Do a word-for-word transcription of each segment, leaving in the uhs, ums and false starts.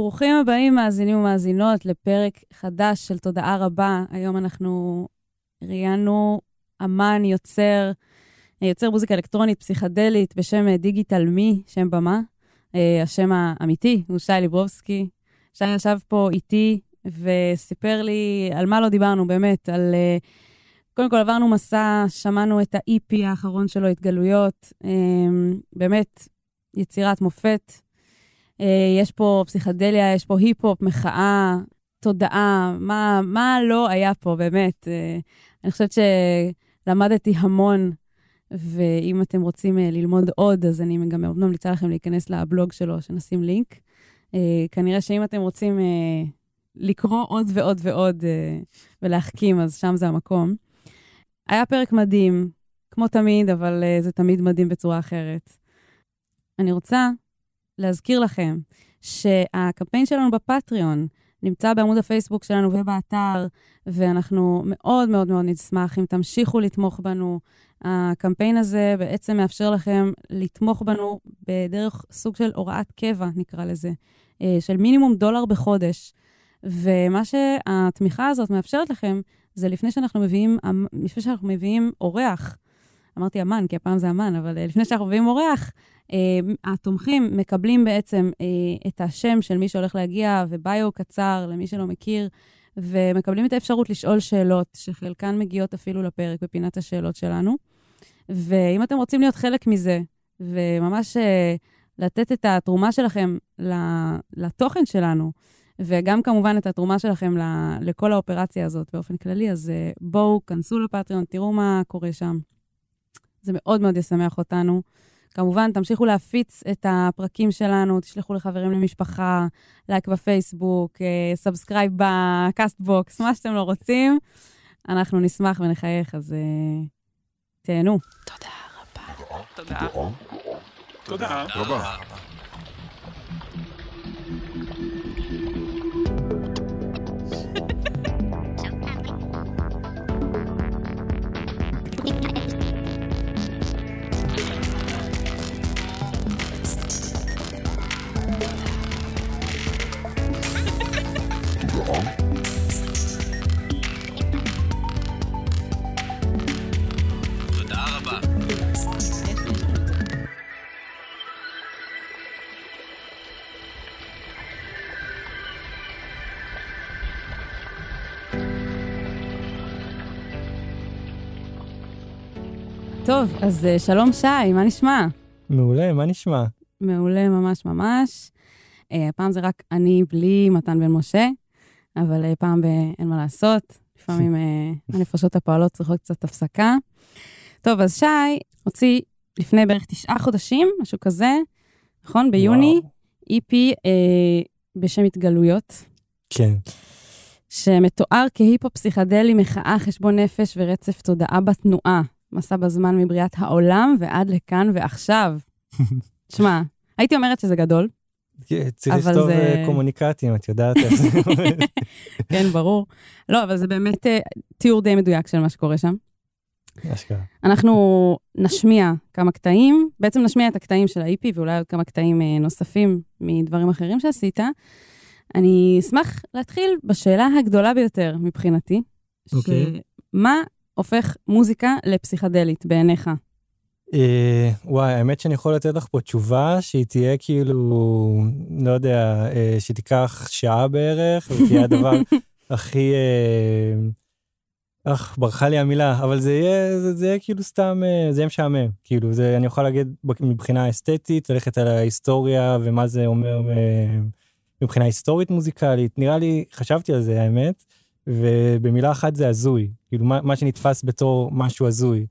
ברוכים הבאים מאזינים ומאזינות לפרק חדש של תודעה רבה. היום אנחנו ראיינו אמן יוצר, יוצר מוזיקה אלקטרונית פסיכדלית בשם דיגיטל מי, שם במה. השם האמיתי הוא שי ליברובסקי. שי ישב פה איתי וסיפר לי על מה לא דיברנו באמת, על... קודם כל עברנו מסע, שמענו את ה-אי פי האחרון שלו, התגלויות, באמת יצירת מופת. יש פה פסיכדליה, יש פה היפ-הופ, מחאה, תודעה, מה, מה לא היה פה, באמת. אני חושבת שלמדתי המון, ואם אתם רוצים ללמוד עוד, אז אני גם מאוד ממליצה לכם להיכנס לבלוג שלו, שנשים לינק. כנראה שאם אתם רוצים לקרוא עוד ועוד ועוד ולהחכים, אז שם זה המקום. היה פרק מדהים, כמו תמיד, אבל זה תמיד מדהים בצורה אחרת. אני רוצה להזכיר לכם שהקמפיין שלנו בפטריון נמצא בעמוד הפייסבוק שלנו ובאתר, ואנחנו מאוד מאוד מאוד נשמח אם תמשיכו לתמוך בנו. הקמפיין הזה בעצם מאפשר לכם לתמוך בנו בדרך סוג של הוראת קבע, נקרא לזה, של מינימום דולר בחודש. ומה שהתמיכה הזאת מאפשרת לכם, זה לפני שאנחנו מביאים, לפני שאנחנו מביאים אורח, אמרתי אמן, כי הפעם זה אמן, אבל לפני שאנחנו מביאים אורח, התומכים מקבלים בעצם את השם של מי שהולך להגיע, וביו קצר למי שלא מכיר, ומקבלים את האפשרות לשאול שאלות, שחלקן מגיעות אפילו לפרק בפינת השאלות שלנו. ואם אתם רוצים להיות חלק מזה, וממש לתת את התרומה שלכם לתוכן שלנו, וגם כמובן את התרומה שלכם לכל האופרציה הזאת באופן כללי, אז בואו, כנסו לפטריון, תראו מה קורה שם. זה מאוד מאוד ישמח אותנו. כמובן, תמשיכו להפיץ את הפרקים שלנו, תשלחו לחברים למשפחה, לייק בפייסבוק, סאבסקרייב בקאסטבוקס, מה שאתם לא רוצים. אנחנו נשמח ונחייך, אז תהנו. תודה רבה. תודה. תודה. תודה. טוב, אז שלום שי, מה נשמע? מעולה, מה נשמע? מעולה ממש ממש. הפעם זה רק אני בלי מתן בן משה, אבל פעם אין מה לעשות. לפעמים הנפשות הפועלות צריכות קצת הפסקה. טוב, אז שי הוציא לפני בערך תשעה חודשים, משהו כזה, נכון? ביוני, אי פי בשם התגלויות. כן. שמתואר כהיפ-הופ פסיכדלי, מחאה, חשבון נפש ורצף תודעה בתנועה. מסע בזמן מבריאת העולם ועד לכאן ועכשיו. תשמע, הייתי אומרת שזה גדול. צריך לכתוב קומוניקטים, את יודעת איך זה עובד. כן, ברור. לא, אבל זה באמת תיאור די מדויק של מה שקורה שם. אשכרה. אנחנו נשמיע כמה קטעים, בעצם נשמיע את הקטעים של ה-אי פי, ואולי עוד כמה קטעים נוספים מדברים אחרים שעשית. אני אשמח להתחיל בשאלה הגדולה ביותר מבחינתי. אוקיי. מה... הופך מוזיקה לפסיכדלית בעיניך? וואי, האמת שאני יכול לתת לך פה תשובה שהיא תהיה כאילו, לא יודע, שתיקח שעה בערך, ותהיה הדבר הכי, אך, ברכה לי המילה, אבל זה יהיה כאילו סתם, זה יהיה משעמם, כאילו, אני יכול להגיד מבחינה אסתטית, ללכת על ההיסטוריה ומה זה אומר מבחינה היסטורית מוזיקלית, נראה לי, חשבתי על זה, האמת, ובמילה אחת זה הזוי, כאילו מה, מה שנתפס בתור משהו הזוי.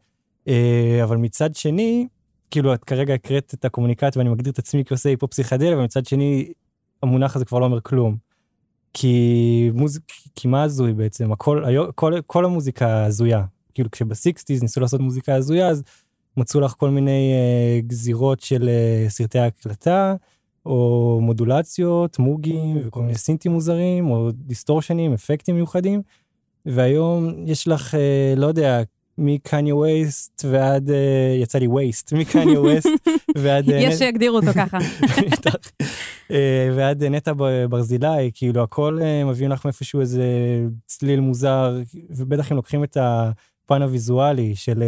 אבל מצד שני, כאילו את כרגע הקראת את הקומוניקט, ואני מגדיר את עצמי כעושה היפ-הופ פסיכדלי, ומצד שני, המונח הזה כבר לא אומר כלום. כי, מוז... כי מה הזוי בעצם? הכל, כל, כל המוזיקה הזויה. כאילו כשבסיקסטיז ניסו לעשות מוזיקה הזויה, אז מצאו לך כל מיני uh, גזירות של uh, סרטי הקלטה, או מודולציות, מוגים, וכל מיני סינטים מוזרים, או דיסטורשנים, אפקטים מיוחדים, והיום יש לך, לא יודע, מקניה ווסט ועד, יצא לי ווסט, מקניה ווסט ועד... יש שיגדירו אותו ככה. ועד נטע ברזילי, כאילו הכל מביאים לך מאיפשהו איזה צליל מוזר, ובטח אם לוקחים את הפן הוויזואלי של...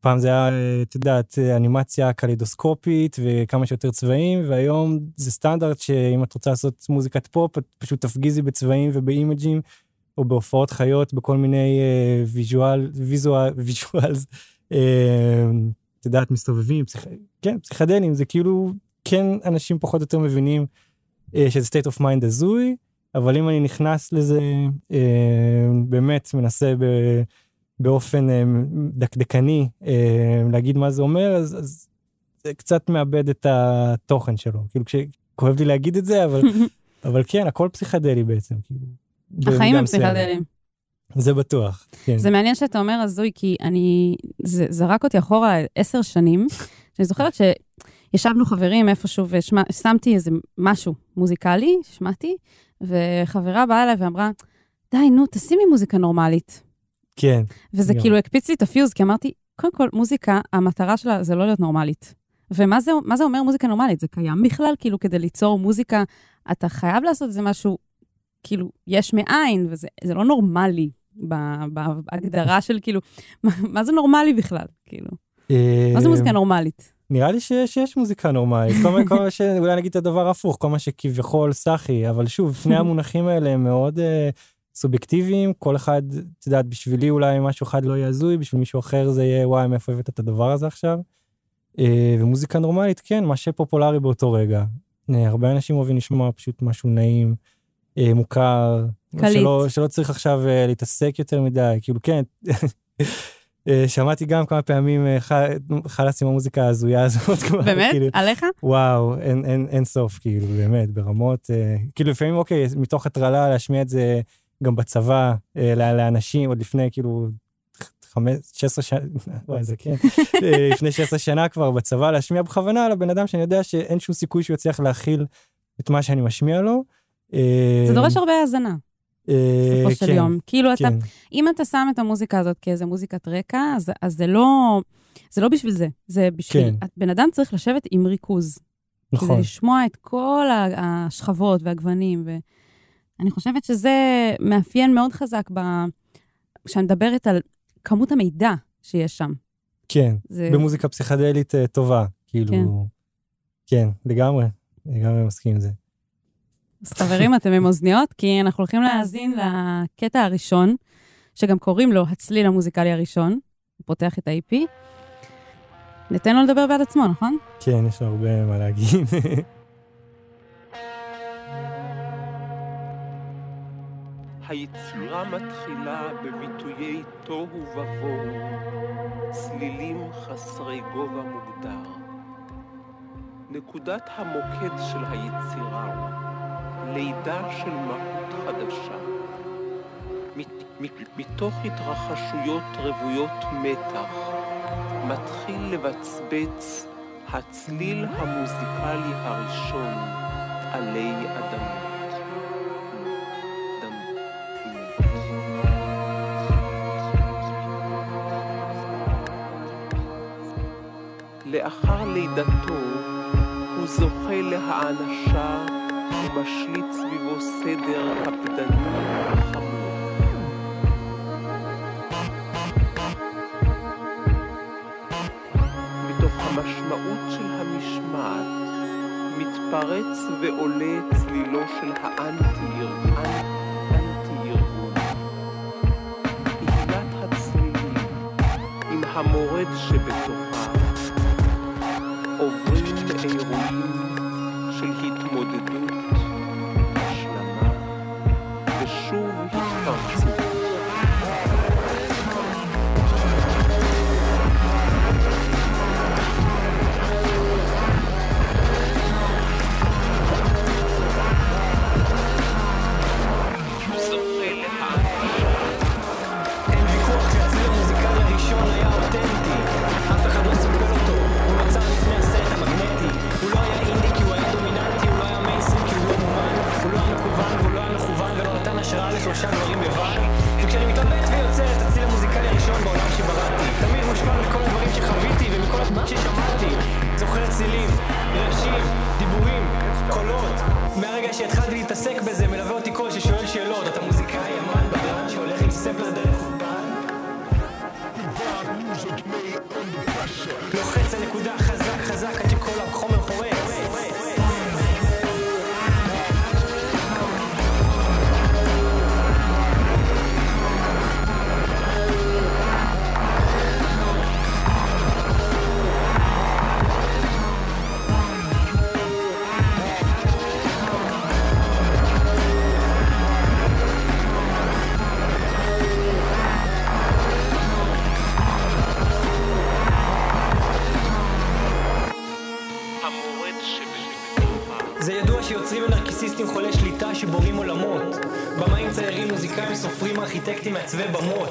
פעם זה היה, אתה יודעת, אנימציה קלידוסקופית וכמה שיותר צבעים, והיום זה סטנדרט שאם את רוצה לעשות מוזיקת פופ, את פשוט תפגיזי בצבעים ובאימג'ים, או בהופעות חיות, בכל מיני ויזואל, ויזואל, ויזואלז, אתה יודעת, מסתובבים, כן, פסיכדלים, זה כאילו, כן, אנשים פחות או יותר מבינים שזה state of mind הזוי, אבל אם אני נכנס לזה, באמת מנסה ב... באופן דקדקני, להגיד מה זה אומר, אז, אז זה קצת מאבד את התוכן שלו. כאילו, כואב לי להגיד את זה, אבל, אבל כן, הכל פסיכדלי בעצם. החיים הם פסיכדליים. זה בטוח. כן. זה מעניין שאתה אומר הזוי, כי אני, זה זרק אותי אחורה עשר שנים, שאני זוכרת שישבנו חברים איפשהו, ושמתי איזה משהו מוזיקלי, שמעתי, וחברה באה אליי ואמרה, די, נו, תשימי מוזיקה נורמלית. כן. וזה כאילו הקפיץ לי את הפיוז, כי אמרתי, קודם כל, מוזיקה, המטרה שלה זה לא להיות נורמלית. ומה זה, מה זה אומר מוזיקה נורמלית? זה קיים בכלל, כאילו, כדי ליצור מוזיקה, אתה חייב לעשות איזה משהו, כאילו, יש מאין, וזה, זה לא נורמלי, בהגדרה של, כאילו, מה זה נורמלי בכלל, כאילו? מה זה מוזיקה נורמלית? נראה לי שיש מוזיקה נורמלית. אולי נגיד את הדבר הפוך, כל מה שכביכול סחי, אבל שוב, שני המונחים האלה מאוד סובייקטיביים, כל אחד, אתה יודעת, בשבילי אולי משהו אחד לא יעזוי, בשביל מישהו אחר זה יהיה, וואי, מאיפה הבאת את הדבר הזה עכשיו. ומוזיקה נורמלית, כן, מה שפופולרי באותו רגע. הרבה אנשים אוהבים לשמוע פשוט משהו נעים, מוכר, שלא, שלא צריך עכשיו להתעסק יותר מדי, כאילו כן, שמעתי גם כמה פעמים חלס עם המוזיקה הזויה הזאת. באמת? עליך? וואו, אין סוף, כאילו, באמת, ברמות, כאילו לפעמים, אוקיי, מתוך הטרלה להשמיע את זה, גם בצבא, לאנשים, עוד לפני כאילו, חמש עשרה שנה, וואי, זה כן, לפני שש עשרה שנה כבר בצבא, להשמיע בכוונה לבן אדם שאני יודע שאין שום סיכוי שהוא יצליח להכיל את מה שאני משמיע לו. זה דורש הרבה האזנה, בסופו של יום. כאילו, אם אתה שם את המוזיקה הזאת כאיזו מוזיקת רקע, אז זה לא בשביל זה, זה בשביל, בן אדם צריך לשבת עם ריכוז, כדי לשמוע את כל השכבות והגוונים ו... אני חושבת שזה מאפיין מאוד חזק כשאני מדברת על כמות המידע שיש שם. כן, במוזיקה פסיכדלית טובה, כאילו, כן, לגמרי, לגמרי מסכים עם זה. אז חברים, אתם עם אוזניות, כי אנחנו הולכים להאזין לקטע הראשון, שגם קוראים לו הצליל המוזיקלי הראשון, הוא פותח את ה-איי פי. ניתן לו לדבר בעד עצמו, נכון? כן, יש לו הרבה מה להגיד. היצירה מתחילה בביטויי תוהו ובוהו, צלילים חסרי גובה מוגדר. נקודת המוקד של היצירה, לידה של מהות חדשה. מתוך התרחשויות רוויות מתח, מתחיל לבצבץ הצליל המוזיקלי הראשון עלי אדמה. לאחר לידתו, הוא זוכה להענשה ומשליט סביבו סדר הפדני החמור. מתוך המשמעות של המשמעת, מתפרץ ועולה צלילו של האנטי-ארגון. עילת הצלילים עם המורד שבתוכה. עוברים לאירועים של התמודדות, השלמה, ושוב התפרצות. אין ויכוח כי הצליל המוזיקלי הראשון היה אותנטי. אף אחד לא להתעסק בזה, מלווה אותי קול ששואל שאלות. אתה מוזיקאי, אמן, בגרן שהולך עם ספר דרך חורבן. לוחץ הנקודה חזק חזק עד שכל החומר חורץ. יוצרים אנרקיסיסטים חולי שליטה שבורים עולמות. במאים ציירים, מוזיקאים, סופרים, ארכיטקטים, מעצבי במות.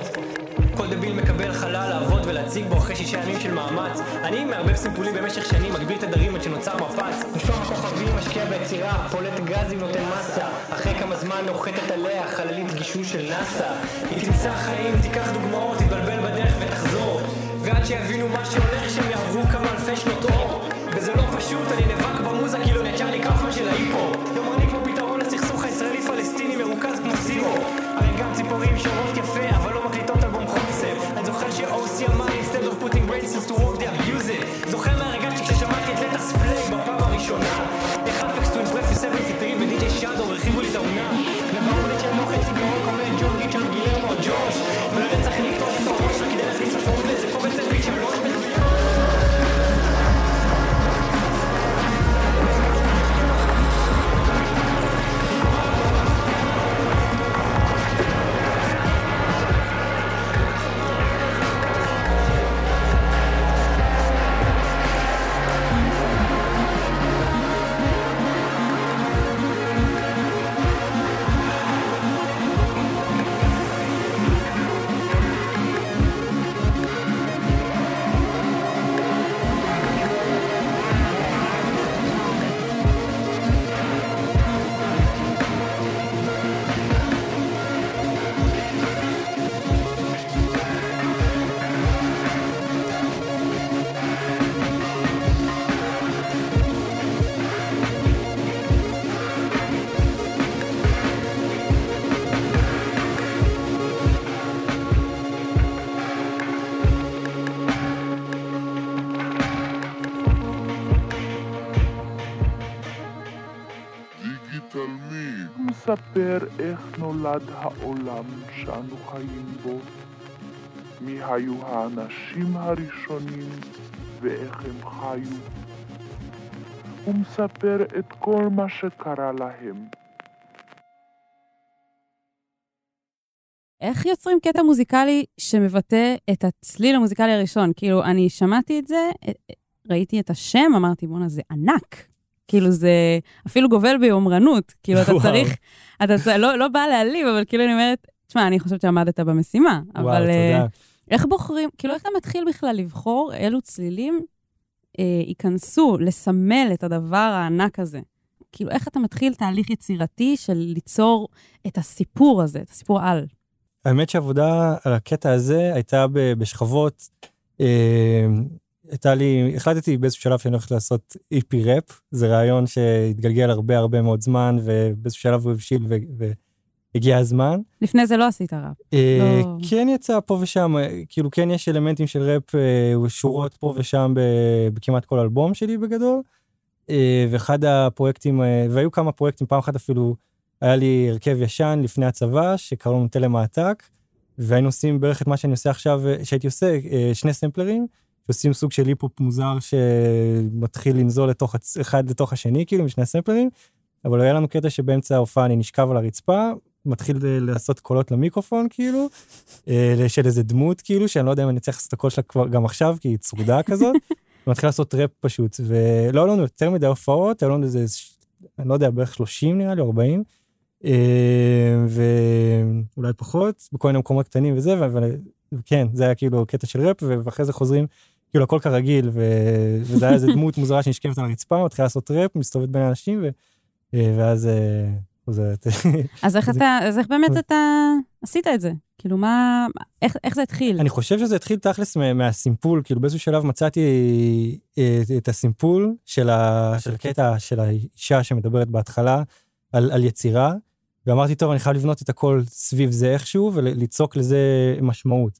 כל דביל מקבל חלל לעבוד ולהציג בו אחרי שישה ימים של מאמץ. אני מערבב סימפולים במשך שנים, מגביל תדרים עד שנוצר מפץ. משפר הכוכבים משקיע ביצירה, פולט גזים, נותן מסה. אחרי כמה זמן נוחתת עליה חללית גישוש של נאסא. היא תמצא חיים, תיקח דוגמאות, תתבלבל בדרך ותחזור. ועד שיבינו מה שהולך שהם יעברו כמה אלפי שנות אור. וזה לא פשוט, אני נבק במוזה כאילו נתשר לי קרפן של ההיפו. יומני כמו פתרון לסכסוך הישראלי-פלסטיני מרוכז כמו סימו. הרי גם ציפורים שרות יפה, אבל לא מקליטות אלבום חונספט. אני זוכר ש-או סי אמר, instead of putting brains to work, they abuse it. זוכר מהרגע שכששמעתי את לטס פליי בפעם הראשונה. איך Apex Twin פרפי שבעים ותשע ודי-ג'יי שאדו הרחיבו לי את העונה. ובאו לי של נוחץ סיגרון כומן ג'ון גיצ'ר גילרמו או ג'וש. ולראה צריך לקטור את הראש רק כדי להכניס לשפורות לזה פה בצד ביץ' שלוש בזויות. מספר איך נולד העולם שאנו חיים בו, מי היו האנשים הראשונים ואיך הם חיו. הוא מספר את כל מה שקרה להם. איך יוצרים קטע מוזיקלי שמבטא את הצליל המוזיקלי הראשון? כאילו, אני שמעתי את זה, ראיתי את השם, אמרתי, בונה, זה ענק. כאילו זה אפילו גובל ביומרנות, כאילו אתה צריך, אתה צריך, לא, לא בא להליב, אבל כאילו אני אומרת, תשמע, אני חושבת שעמדת במשימה, אבל וואו, תודה. איך בוחרים, כאילו איך אתה מתחיל בכלל לבחור אילו צלילים אה, ייכנסו לסמל את הדבר הענק הזה? כאילו איך אתה מתחיל תהליך יצירתי של ליצור את הסיפור הזה, את הסיפור על? האמת שהעבודה על הקטע הזה הייתה בשכבות, אה, הייתה לי, החלטתי באיזשהו שלב שאני הולכת לעשות איפי ראפ, זה רעיון שהתגלגל הרבה הרבה מאוד זמן, ובאיזשהו שלב הוא הבשיל והגיע הזמן. לפני זה לא עשית ראפ. כן יצא פה ושם, כאילו כן יש אלמנטים של ראפ ושורות פה ושם בכמעט כל אלבום שלי בגדול, ואחד הפרויקטים, והיו כמה פרויקטים, פעם אחת אפילו היה לי הרכב ישן לפני הצבא, שקראו תלם העתק, והיינו עושים בערך את מה שאני עושה עכשיו, שהייתי עושה שני סמפלרים, שעושים סוג של היפופ מוזר שמתחיל לנזול לתוך, אחד לתוך השני, כאילו, משני הסמפלרים, אבל היה לנו קטע שבאמצע ההופעה אני נשכב על הרצפה, מתחיל לעשות קולות למיקרופון, כאילו, של איזה דמות, כאילו, שאני לא יודע אם אני צריך לעשות את הקול שלה כבר, גם עכשיו, כי היא צרודה כזאת, ומתחיל לעשות ראפ פשוט, ולא עלינו יותר מדי הופעות, עלינו איזה, אני לא יודע, בערך שלושים נראה לי, ארבעים, ואולי פחות, בכל מיני מקומות קטנים וזה, וכן, זה היה כאילו קטע של ראפ, ואחרי זה חוזרים כאילו הכל כרגיל, וזה היה איזה דמות מוזרה שנשכבת על הרצפה, מתחילה לעשות ראפ, מסתובבת בין האנשים, ואז חוזרת. אז איך באמת אתה עשית את זה? כאילו מה, איך זה התחיל? אני חושב שזה התחיל תכלס מהסימפול, כאילו באיזשהו שלב מצאתי את הסימפול של הקטע של האישה שמדברת בהתחלה, על, על יצירה, ואמרתי, טוב, אני חייב לבנות את הכל סביב זה איכשהו, וליצוק לזה משמעות.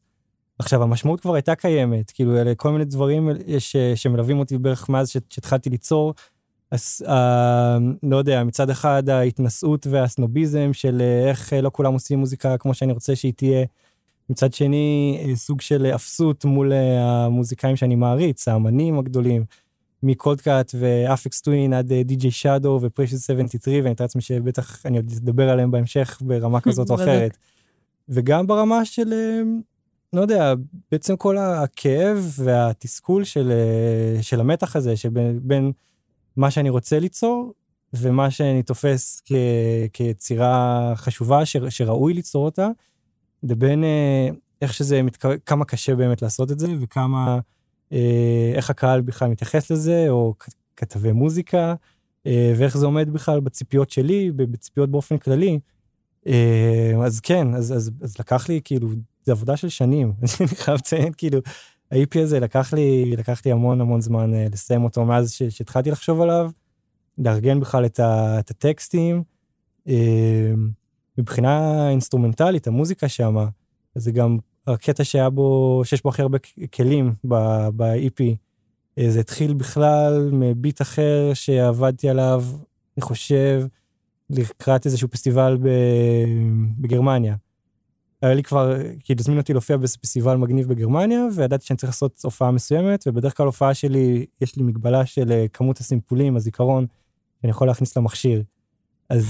עכשיו, המשמעות כבר הייתה קיימת, כאילו, כל מיני דברים ש, שמלווים אותי בערך מאז שהתחלתי ליצור, אז, אה, לא יודע, מצד אחד, ההתנסות והסנוביזם של איך לא כולם עושים מוזיקה כמו שאני רוצה שהיא תהיה, מצד שני, סוג של אפסות מול המוזיקאים שאני מעריץ, האמנים הגדולים, מקודקאט ואפקס טווין עד די-ג'יי שדו ופרישס שבעים ושבע, ואני תרצה שבטח אני עוד אדבר עליהם בהמשך ברמה כזאת או אחרת. וגם ברמה של, לא יודע, בעצם כל הכאב והתסכול של, של המתח הזה, שבין בין מה שאני רוצה ליצור ומה שאני תופס כ, כיצירה חשובה ש, שראוי ליצור אותה, לבין איך שזה, מתקו... כמה קשה באמת לעשות את זה, וכמה, איך הקהל בכלל מתייחס לזה, או כתבי מוזיקה, ואיך זה עומד בכלל בציפיות שלי, בציפיות באופן כללי. אז כן, אז, אז, אז לקח לי, כאילו, זה עבודה של שנים, אני חייב לציין, כאילו, ה-אי פי הזה לקח לי, לקח לי המון המון זמן לסיים אותו, מאז שהתחלתי לחשוב עליו, לארגן בכלל את, ה- את הטקסטים, מבחינה אינסטרומנטלית, המוזיקה שם, זה גם הקטע שהיה בו, שיש בו הכי הרבה כלים ב-אי פי. זה התחיל בכלל מביט אחר שעבדתי עליו, אני חושב, לקראת איזשהו פסטיבל בגרמניה. היה לי כבר, כי דזמין אותי להופיע בפסטיבל מגניב בגרמניה, וידעתי שאני צריך לעשות הופעה מסוימת, ובדרך כלל הופעה שלי, יש לי מגבלה של כמות הסימפולים, הזיכרון, שאני יכול להכניס למכשיר. אז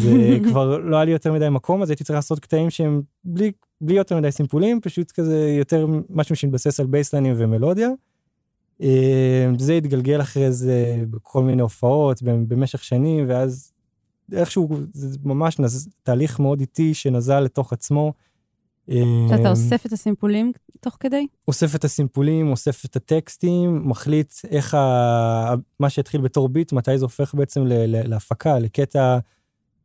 כבר לא היה לי יותר מדי מקום, אז הייתי צריך לעשות קטעים שהם בלי, בלי יותר מדי סימפולים, פשוט כזה יותר משהו שמתבסס על בייסליינים ומלודיה. זה התגלגל אחרי זה בכל מיני הופעות, במשך שנים, ואז איכשהו זה ממש נז, תהליך מאוד איטי שנזל לתוך עצמו. אתה אוסף את הסימפולים תוך כדי? אוסף את הסימפולים, אוסף את הטקסטים, מחליט איך ה, מה שהתחיל בתור ביט, מתי זה הופך בעצם להפקה, לקטע...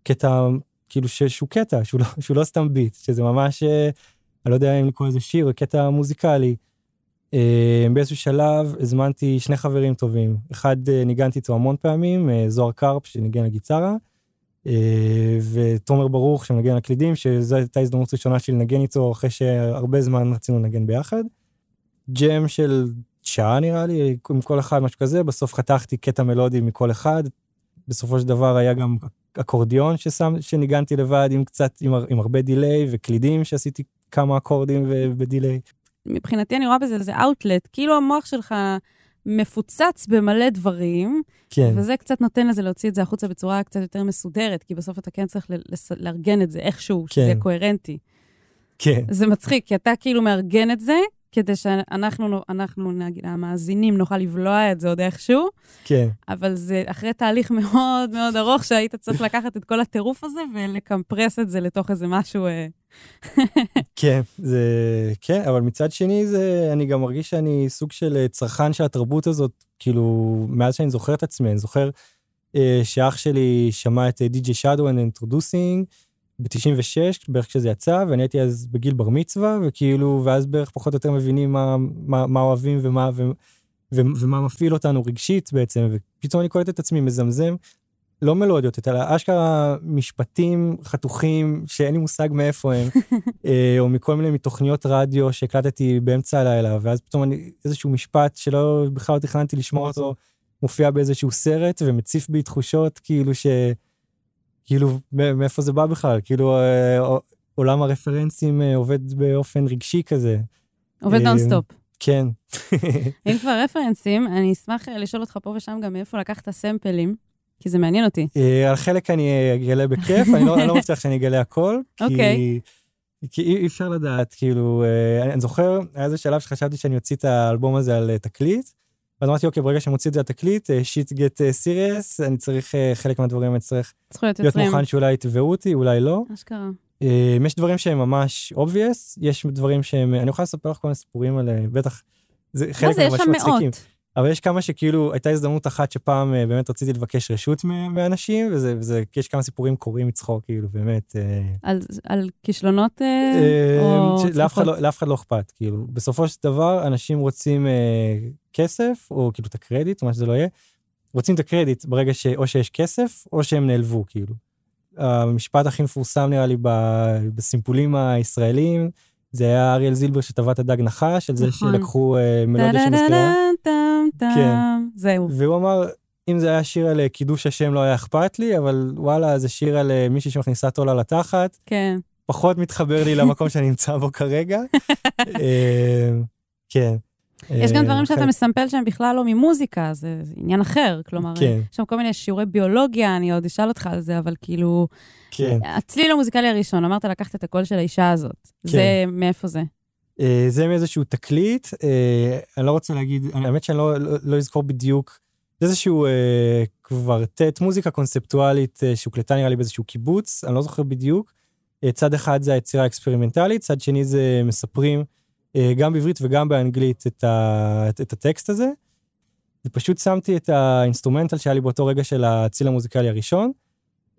קטע, כאילו שהוא קטע, שהוא לא, שהוא לא סתם ביט, שזה ממש, אני לא יודע אם לקרוא איזה שיר, קטע מוזיקלי. באיזשהו שלב הזמנתי שני חברים טובים, אחד ניגנתי איתו המון פעמים, זוהר קרפ שניגן לגיטרה, ותומר ברוך שמנגן לקלידים, שזו הייתה הזדמנות ראשונה שלי לנגן איתו, אחרי שהרבה זמן רצינו לנגן ביחד. ג'ם של שעה נראה לי, עם כל אחד משהו כזה, בסוף חתכתי קטע מלודי מכל אחד, בסופו של דבר היה גם אקורדיון ששם, שניגנתי לבד עם קצת, עם, עם הרבה דילי וקלידים שעשיתי כמה אקורדים ובדילי. מבחינתי אני רואה בזה, זה אוטלט, כאילו המוח שלך מפוצץ במלא דברים, כן. וזה קצת נותן לזה להוציא את זה החוצה בצורה קצת יותר מסודרת, כי בסוף אתה כן צריך לס... לארגן את זה איכשהו, כן. שזה קוהרנטי. כן. זה מצחיק, כי אתה כאילו מארגן את זה, כדי שאנחנו, אנחנו, נגיד, המאזינים, נוכל לבלוע את זה עוד איכשהו. כן. אבל זה אחרי תהליך מאוד מאוד ארוך, שהיית צריך לקחת את כל הטירוף הזה, ולקמפרס את זה לתוך איזה משהו. כן, זה, כן, אבל מצד שני, זה, אני גם מרגיש שאני סוג של צרכן של התרבות הזאת, כאילו, מאז שאני זוכר את עצמי, אני זוכר אה, שאח שלי שמע את די-ג'יי שדו Endtroducing, ב-תשעים ושש, בערך כשזה יצא, ואני הייתי אז בגיל בר מצווה, וכאילו, ואז בערך פחות או יותר מבינים מה, מה, מה אוהבים ומה, ו, ו, ומה מפעיל אותנו רגשית בעצם, ופתאום אני קולט את עצמי מזמזם, לא מלודיות, אלא אשכרה משפטים חתוכים, שאין לי מושג מאיפה הם, או מכל מיני מתוכניות רדיו שהקלטתי באמצע הלילה, ואז פתאום אני, איזשהו משפט שלא בכלל לא תכננתי לשמוע אותו, מופיע באיזשהו סרט, ומציף בי תחושות כאילו ש... כאילו, מאיפה זה בא בכלל? כאילו, עולם הרפרנסים עובד באופן רגשי כזה. עובד נונסטופ. כן. אם כבר רפרנסים, אני אשמח לשאול אותך פה ושם גם מאיפה לקחת סמפלים, כי זה מעניין אותי. על חלק אני אגלה בכיף, אני לא מבטיח שאני אגלה הכל, כי אי אפשר לדעת, כאילו, אני זוכר, היה איזה שלב שחשבתי שאני אוציא את האלבום הזה על תקליט, אז אמרתי, אוקיי, ברגע שמוציא את זה התקליט, שיט גט סיריאס, אני צריך, חלק מהדברים אני צריך להיות מוכן שאולי יתבעו אותי, אולי לא. אשכרה. יש דברים שהם ממש obvious, יש דברים שהם, אני אוכל לספר לך כל מיני סיפורים על, בטח, זה חלק מהם משהו מצחיקים. אבל יש כמה שכאילו, הייתה הזדמנות אחת שפעם באמת רציתי לבקש רשות מאנשים, וזה, יש כמה סיפורים קוראים מצחוק, כאילו, באמת. על כישלונות או צלחות? לאף אחד לא אכפת, כאילו. בסופו של דבר, אנשים רוצים כסף, או כאילו את הקרדיט, מה שזה לא יהיה, רוצים את הקרדיט ברגע ש... או שיש כסף, או שהם נעלבו, כאילו. המשפט הכי מפורסם נראה לי בסימפולים הישראלים, זה היה אריאל זילבר שטבע את הדג נחש, על זה שלקחו מלודיה שמזכירה. זהו. והוא אמר, אם זה היה שיר על קידוש השם לא היה אכפת לי, אבל וואלה, זה שיר על מישהי שמכניסה תולה לתחת. כן. פחות מתחבר לי למקום שאני נמצא בו כרגע. כן. יש גם דברים שאתה מסמפל שהם בכלל לא ממוזיקה, זה עניין אחר, כלומר, יש שם כל מיני שיעורי ביולוגיה, אני עוד אשאל אותך על זה, אבל כאילו, הצליל המוזיקלי הראשון, אמרת לקחת את הקול של האישה הזאת, זה מאיפה זה? זה מאיזשהו תקליט, אני לא רוצה להגיד, האמת שאני לא אזכור בדיוק, זה איזשהו קוורטט, מוזיקה קונספטואלית שהוקלטה נראה לי באיזשהו קיבוץ, אני לא זוכר בדיוק, צד אחד זה היצירה האקספרימנטלית, צד שני זה מספרים, גם בעברית וגם באנגלית, את, ה, את, את הטקסט הזה. ופשוט שמתי את האינסטרומנטל שהיה לי באותו רגע של הציל המוזיקלי הראשון,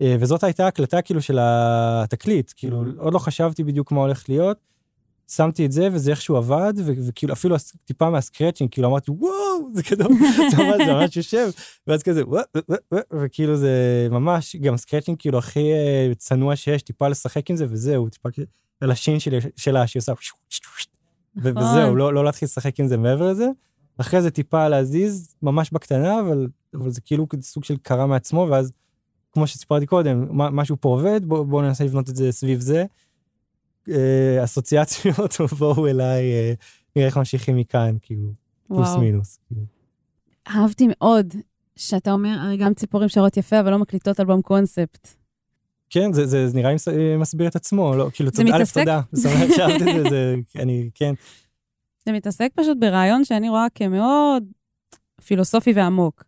וזאת הייתה הקלטה כאילו של התקליט, כאילו עוד לא חשבתי בדיוק מה הולך להיות, שמתי את זה וזה איכשהו עבד, ו- וכאילו אפילו טיפה מהסקרצ'ינג, כאילו אמרתי, וואו, זה כדאי, זה ממש, זה ממש יושב, ואז כזה, וואו, וואו, וואו, וכאילו זה ממש, גם סקרצ'ינג כאילו הכי צנוע שיש, טיפה לשחק עם זה, וזהו, טיפה על השין שלה, שלה שהיא עושה, וזהו, לא להתחיל לשחק עם זה מעבר לזה, אחרי זה טיפה להזיז, ממש בקטנה, אבל זה כאילו סוג של קרה מעצמו, ואז כמו שסיפרתי קודם, משהו פה עובד, בואו ננסה לבנות את זה סביב זה, אסוציאציות, בואו אליי, נראה איך ממשיכים מכאן, כאילו, פלוס מינוס. אהבתי מאוד, שאתה אומר, גם ציפורים שרות יפה, אבל לא מקליטות אלבום קונספט. כן, זה, זה, זה נראה אם מסביר את עצמו, לא, כאילו, זה תודה, מתעסק? תודה, זאת אומרת, שאלת את זה, זה, אני, כן. זה מתעסק פשוט ברעיון שאני רואה כמאוד פילוסופי ועמוק,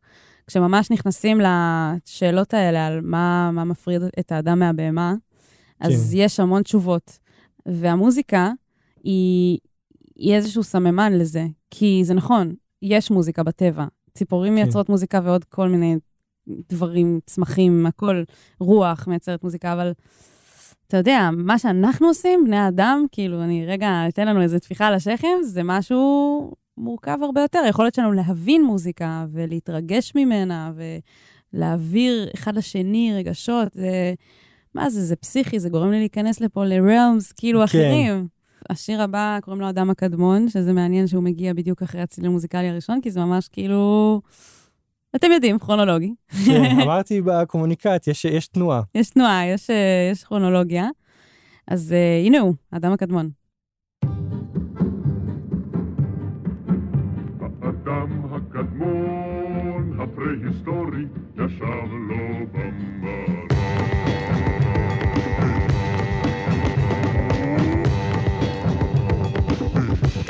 כשממש נכנסים לשאלות האלה, על מה, מה מפריד את האדם מהבהמה, אז כן. יש המון תשובות, והמוזיקה היא, היא איזשהו סממן לזה, כי זה נכון, יש מוזיקה בטבע, ציפורים כן. מייצרות מוזיקה ועוד כל מיני דברים, צמחים, הכל רוח מייצרת מוזיקה, אבל אתה יודע, מה שאנחנו עושים, בני האדם, כאילו, אני רגע, אתן לנו איזו תפיחה על השכם, זה משהו מורכב הרבה יותר. היכולת שלנו להבין מוזיקה ולהתרגש ממנה ולהעביר אחד לשני רגשות, זה, מה זה, זה פסיכי, זה גורם לי להיכנס לפה ל-realms, כאילו, אחרים. השיר הבא, קוראים לו אדם הקדמון, שזה מעניין שהוא מגיע בדיוק אחרי הציל המוזיקלי הראשון, כי זה ממש כאילו... אתם יודעים, כרונולוגי. כן, אמרתי בקומוניקט, יש, יש תנועה. יש תנועה, יש, יש כרונולוגיה. אז הנה הוא, האדם הקדמון. האדם הקדמון, הפרה-היסטורי, ישב לו במערה.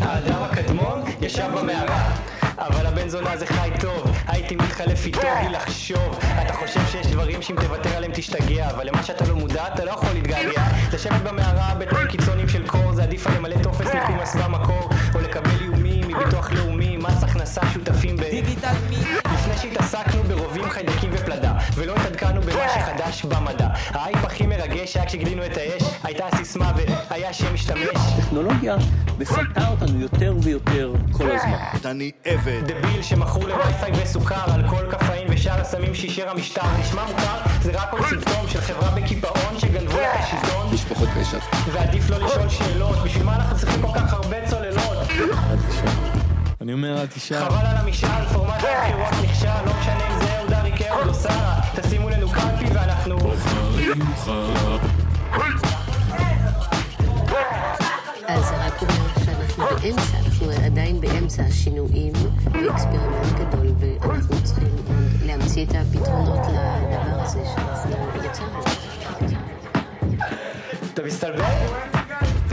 האדם הקדמון ישב במערה, אבל הבן זונה הזה חי טוב. הייתי מתחלף איתו בלי לחשוב. אתה חושב שיש דברים שאם תוותר עליהם תשתגע, אבל למה שאתה לא מודע אתה לא יכול להתגעגע. לשבת במערה בתנאים קיצוניים של קור זה עדיף על למלא טופס ניקום אסווה מקור, או לקבל איומים מביטוח לאומי, מס הכנסה, שותפים ב... דיגיטל מי. לפני שהתעסקנו ברובים, חיידקים ופלדה, ולא התעדכנו במה שחדש במדע. האייפ הכי מרגש היה כשגילינו את האש, הייתה הסיסמה והיה שם משתמש. הטכנולוגיה מפתה אותנו יותר ויותר כל הזמן. אני עבד. דביל שמכור לווי-פיי וסוכר, אלכוהול, קפאין ושאר הסמים שישר המשטר. נשמע מוכר, זה רק עוד סימפטום של חברה בקיפאון שגנבו את השלטון. משפחות פשע. ועדיף לא לשאול שאלות, בשביל מה אנחנו צריכים כל כך הרבה צוללות? אני אומר, אל תשאל. חבל על המשאל, פורמט הבחירות נכשל, לא משנה אם זה אהודה ריקר או שרה. תשימו לנו קלפי ואנחנו... אז רק אומר שאנחנו באמצע, אנחנו עדיין באמצע השינויים, ואקספרימנט גדול, ואנחנו צריכים להמציא את הפתרונות לדבר הזה שאנחנו יוצרים. אתה מסתלבן?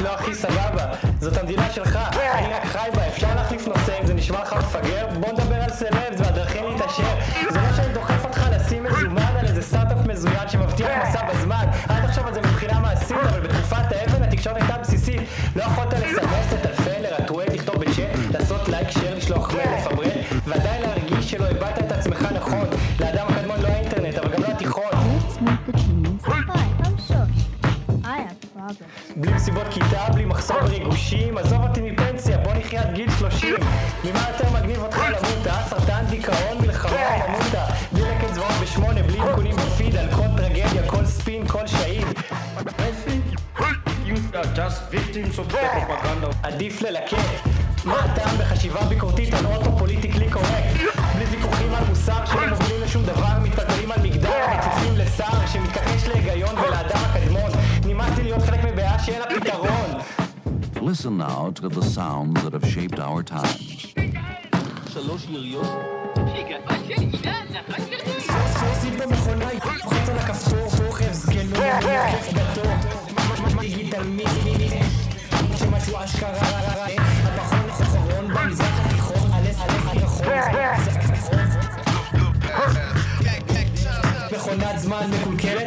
לא הכי סבבה, זאת המדינה שלך, אני רק חי בה, אפשר להחליף נושא אם זה נשמע לך מפגר, בוא נדבר על סלבס והדרכים להתעשר, זה לא שאני דוחף אותך לשים מזומן על איזה סטארט-אפ מזוין שמבטיח מסע בזמן, עד עכשיו על זה מבחינה מעשית, אבל בתקופת האבן התקשורת הייתה בסיסית, לא יכולת לסמס, לטלפן, לרטוויט, לכתוב בצ'אט, לעשות לייק, שייר, לשלוח מייל, לפברן, ועדיין להרגיש שלא הבאת את עצמך נכון, לאדם הקדמון לא האינטרנט, אבל גם לא התיכון. בלי מסיבות כיתה, בלי מחסור בריגושים, עזוב אותי מפנסיה, בוא נחיה עד גיל שלושים. ממה יותר מגניב אותך למותה, סרטן, דיכאון, מלחמה, למותה, בלי רקד זוועות בשמונה, בלי עדכונים בפיד, על כל טרגדיה, כל ספין, כל שעיד. עדיף ללקט. מה הטעם בחשיבה ביקורתית על אוטו פוליטיקלי קורקט? בלי זיכוכים על מוסר שלא מובילים לשום דבר, מתפתלים על מגדר, מציפים לשר שמתכחש להיגיון ולאדם הקדמון. נמאסתי להיות חלק מבעיה שאין לה פתרון. Listen now to the sounds that have shaped our time. שלוש יריות. שיגה, אשר עידן, אחת יריות. שעושים במכונה, חוץ על הכפתור, פורחב, סגנון, ירקף גדול. דיגיטל מי, שמשהו אשכרה, הבחון חוכרון, במזרח התיכון, הלס הלס ירחון, זה כפתרון. מכונת זמן מקולקלת.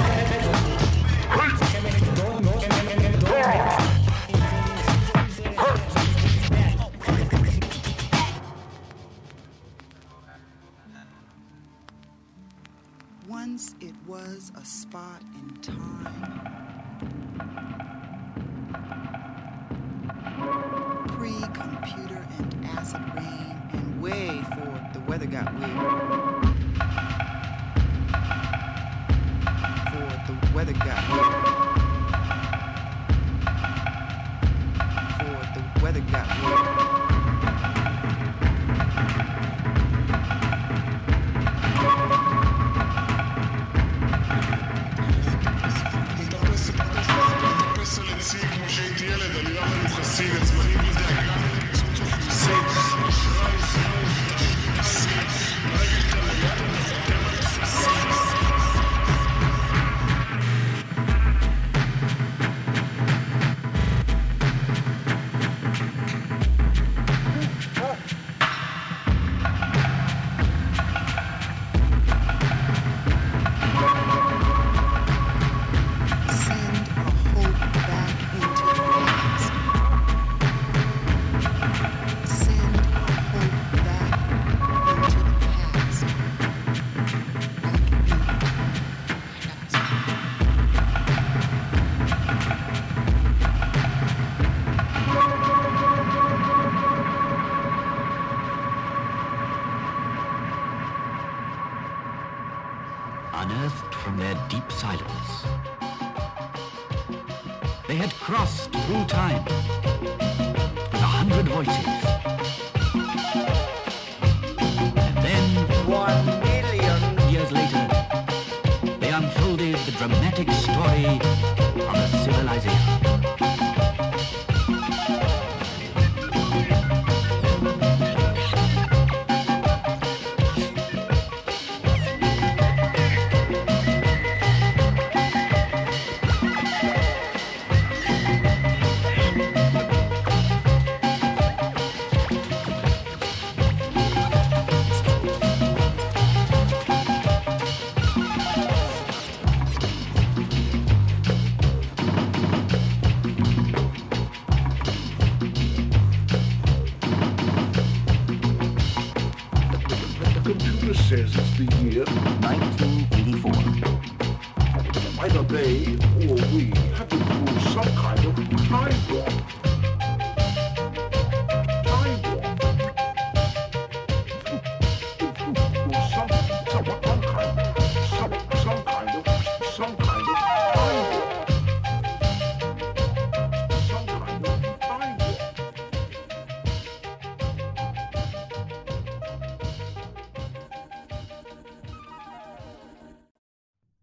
Once it was a spot in time, pre-computer and acid rain, and way forward the weather got weird. Forward the weather got weird. Forward the weather got weird.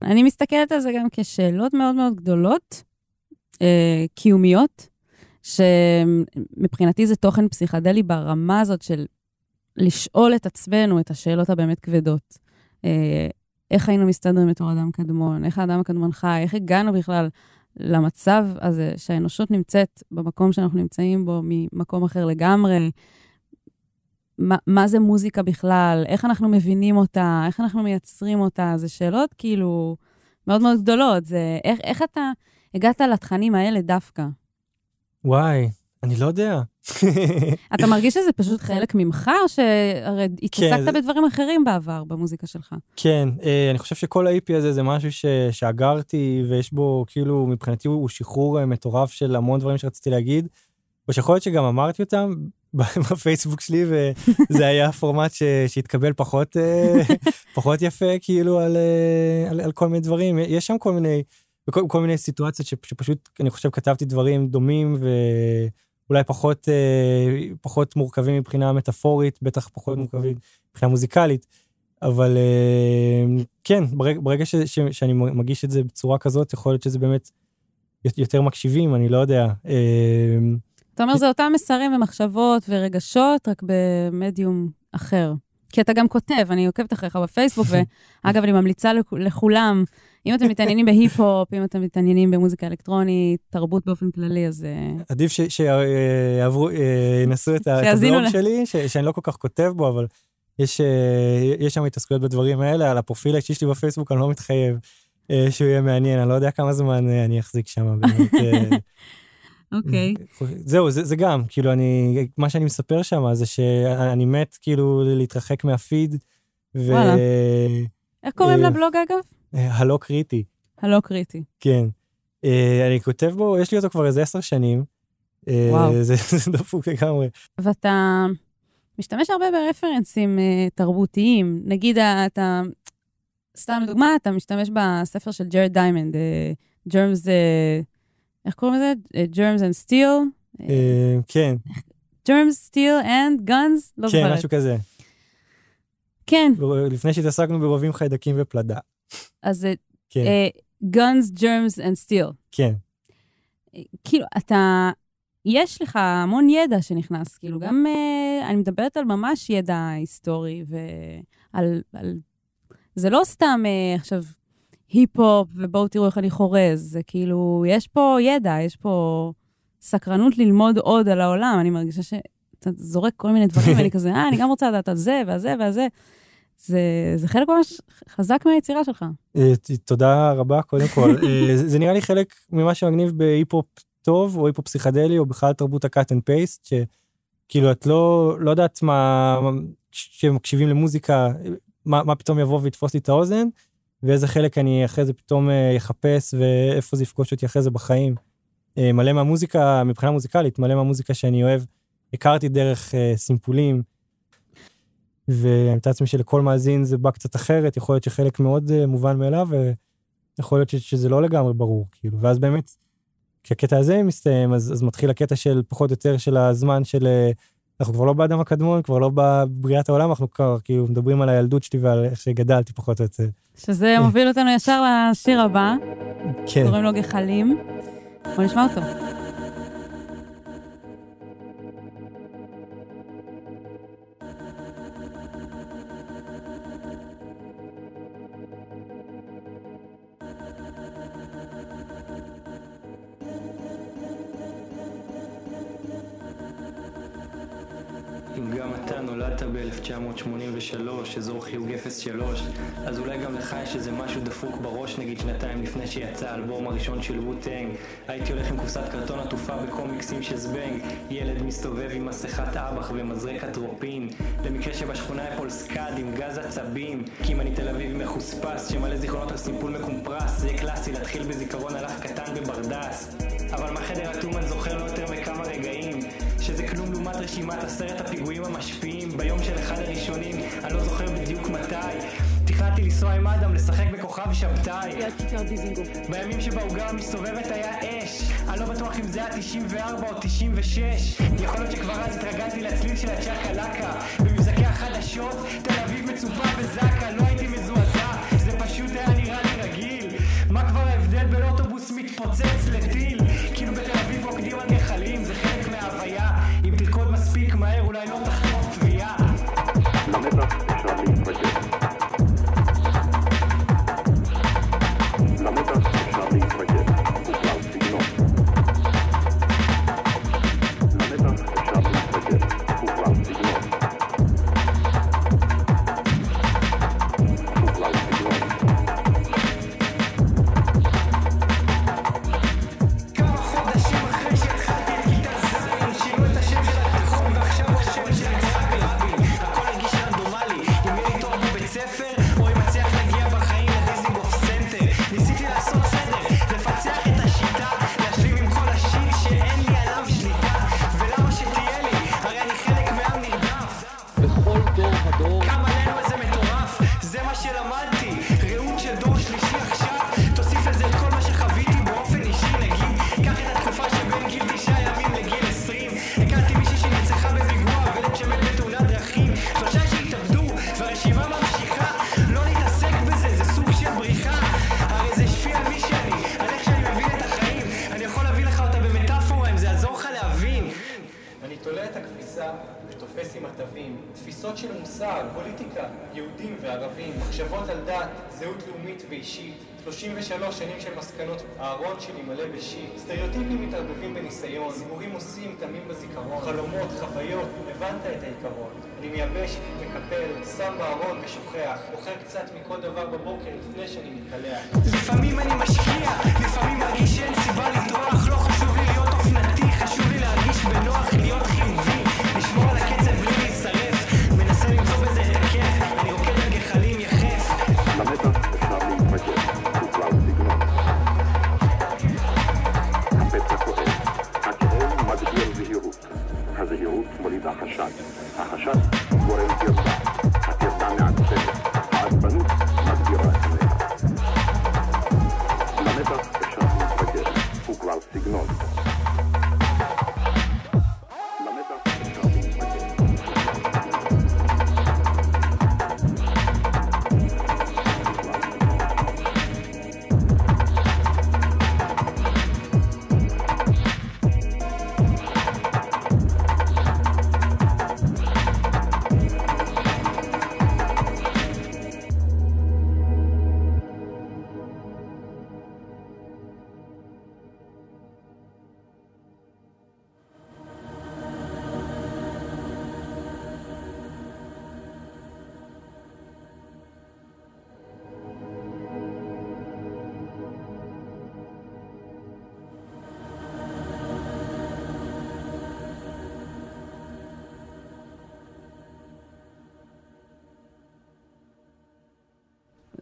אני מסתכלת על זה גם כשאלות מאוד מאוד גדולות, אה, קיומיות, שמבחינתי זה תוכן פסיכדלי ברמה הזאת של לשאול את עצמנו את השאלות הבאמת כבדות. אה, איך היינו מסתדרים בתור אדם קדמון, איך האדם הקדמון חי, איך הגענו בכלל למצב הזה שהאנושות נמצאת במקום שאנחנו נמצאים בו, ממקום אחר לגמרי, מה, מה זה מוזיקה בכלל, איך אנחנו מבינים אותה, איך אנחנו מייצרים אותה, זה שאלות כאילו מאוד מאוד גדולות, זה איך, איך אתה הגעת לתכנים האלה דווקא? וואי, אני לא יודע. אתה מרגיש שזה פשוט חלק ממך, או שהתעסקת בדברים אחרים בעבר, במוזיקה שלך? כן, אני חושב שכל ה-אי פי הזה זה משהו שאגרתי, ויש בו, כאילו, מבחינתי הוא שחרור מטורף של המון דברים שרציתי להגיד, ושיכול להיות שגם אמרתי אותם בפייסבוק שלי, וזה היה פורמט שהתקבל פחות, פחות יפה, כאילו, על, על, על כל מיני דברים. יש שם כל מיני, כל מיני סיטואציות שפשוט, אני חושב, כתבתי דברים דומים ו... אולי פחות, אה, פחות מורכבים מבחינה מטאפורית, בטח פחות מורכבים מבחינה מוזיקלית, אבל אה, כן, ברג, ברגע ש, ש, שאני מגיש את זה בצורה כזאת, יכול להיות שזה באמת יותר מקשיבים, אני לא יודע. אה, אתה אומר, זה אותם מסרים ומחשבות ורגשות, רק במדיום אחר. כי אתה גם כותב, אני עוקבת אחריך בפייסבוק, ואגב, אני ממליצה לכולם, אם אתם מתעניינים בהיפ-הופ, אם אתם מתעניינים במוזיקה אלקטרונית, תרבות באופן כללי, אז... עדיף שינסו את הבלוג שלי, שאני לא כל כך כותב בו, אבל יש שם התעסקויות בדברים האלה, על הפרופיל שיש לי בפייסבוק, אני לא מתחייב שהוא יהיה מעניין, אני לא יודע כמה זמן אני אחזיק שם. אוקיי. זהו, זה גם, כאילו, מה שאני מספר שם, זה שאני מת, כאילו, להתרחק מהפיד, ו... איך קוראים לבלוג, אגב? הלא קריטי. הלא קריטי. כן. אני כותב בו, יש לי אותו כבר איזה עשר שנים. וואו. זה דפוק לגמרי. ואתה משתמש הרבה ברפרנסים תרבותיים. נגיד, אתה, סתם לדוגמה, אתה משתמש בספר של ג'רד דיימנד, Germs, איך קוראים לזה? Germs and Steel. כן. Germs, Steel and Guns. כן, משהו כזה. כן. לפני שהתעסקנו ברובים חיידקים ופלדה. אז Guns, Germs and Steel. כן. כאילו, אתה, יש לך המון ידע שנכנס, כאילו, גם אני מדברת על ממש ידע היסטורי, ועל, זה לא סתם עכשיו היפ-הופ, ובואו תראו איך אני חורז, זה כאילו, יש פה ידע, יש פה סקרנות ללמוד עוד על העולם, אני מרגישה שאתה זורק כל מיני דברים, ואני כזה, אה, אני גם רוצה לדעת על זה, והזה, והזה, זה, זה חלק ממש חזק מהיצירה שלך. תודה רבה, קודם כל. זה נראה לי חלק ממה שמגניב בהיפ-הופ טוב, או היפ-הופ פסיכדלי, או בכלל תרבות הקאט אנד פייסט, שכאילו את לא, לא יודעת מה, כשמקשיבים למוזיקה, מה, מה פתאום יבוא ויתפוס לי את האוזן, ואיזה חלק אני אחרי זה פתאום יחפש, ואיפה זה יפגוש אותי אחרי זה בחיים. מלא מהמוזיקה, מבחינה מוזיקלית, מלא מהמוזיקה שאני אוהב, הכרתי דרך סימפולים, והאמת עצמי שלכל מאזין זה בא קצת אחרת, יכול להיות שחלק מאוד מובן מאליו, ויכול להיות שזה לא לגמרי ברור, כאילו, ואז באמת, כשהקטע הזה מסתיים, אז, אז מתחיל הקטע של פחות יותר של הזמן של, אנחנו כבר לא באדם הקדמון, כבר לא בבריאת העולם, אנחנו כבר, כאילו, מדברים על הילדות שלי ועל איך שגדלתי פחות יותר. שזה מוביל אותנו ישר לשיר הבא, כן. קוראים לו גחלים, בוא נשמע אותו. ב-אלף תשע מאות שמונים ושלוש, אזור חיוג אפס שלוש, אז אולי גם לך יש איזה משהו דפוק בראש, נגיד שנתיים לפני שיצא האלבום הראשון של רוטנג. הייתי הולך עם קופסת קרטון עטופה בקומיקסים של זבנג, ילד מסתובב עם מסכת אבח ומזרק אטרופין, למקרה שבשכונה אפול סקד עם גז עצבים, כי אם אני תל אביב מחוספס, שמלא זיכרונות על סימפול מקומפרס, זה קלאסי להתחיל בזיכרון הלך קטן בברדס. אבל מהחדר אטום אני זוכר לא יותר מכמה רגעים, שזה כלום לעומת רשימת עשרת הפיגועים המשפיעים ביום של אחד הראשונים, אני לא זוכר בדיוק מתי תכנתי לנסוע עם אדם לשחק בכוכב שבתאי בימים שבה עוגה מסתובבת היה אש, אני לא בטוח אם זה היה תשעים וארבע או תשעים ושש, יכול להיות שכבר אז התרגלתי לצליל של הצ'קה לקה במבזקי החדשות, תל אביב מצופה בזקה, לא הייתי מזועזע, זה פשוט היה נראה לי רגיל, מה כבר ההבדל בין אוטובוס מתפוצץ לטיל, כאילו בתל אביב עוקדים על גחלים, זה חלק מההוויה, אם תלכוד מספיק מהר אולי לא תחלוף תביעה. תופס עם התווים, תפיסות של מוסר, פוליטיקה, יהודים וערבים, מחשבות על דת, זהות לאומית ואישית, שלושים ושלוש שנים של מסקנות, הארון שלי מלא בשיט, סטריאוטיפים מתערבבים בניסיון, סיפורים עושים תמים בזיכרון, חלומות, חוויות, הבנת את העיקרון. אני מייבש, מקפל, שם בארון ושוכח, בוחר קצת מכל דבר בבוקר לפני שאני מתקלח. לפעמים אני משקיע, לפעמים מרגיש שאין סיבה לדרוח, לא חשוב לי להיות אופנתי, חשוב לי להרגיש בנוח, להיות חיובי, לשמור על הקצב בלי להישרף, מנסה למצוא בזה את הכיף, אני רוקד על גחלים יחף. הזהירות מולידה חשד, החשד גורם טרדה, הטרדה מעצבנת, העצבנות מגבירה את המתח. למתח אפשר להתרגש, הוא כבר סגנון.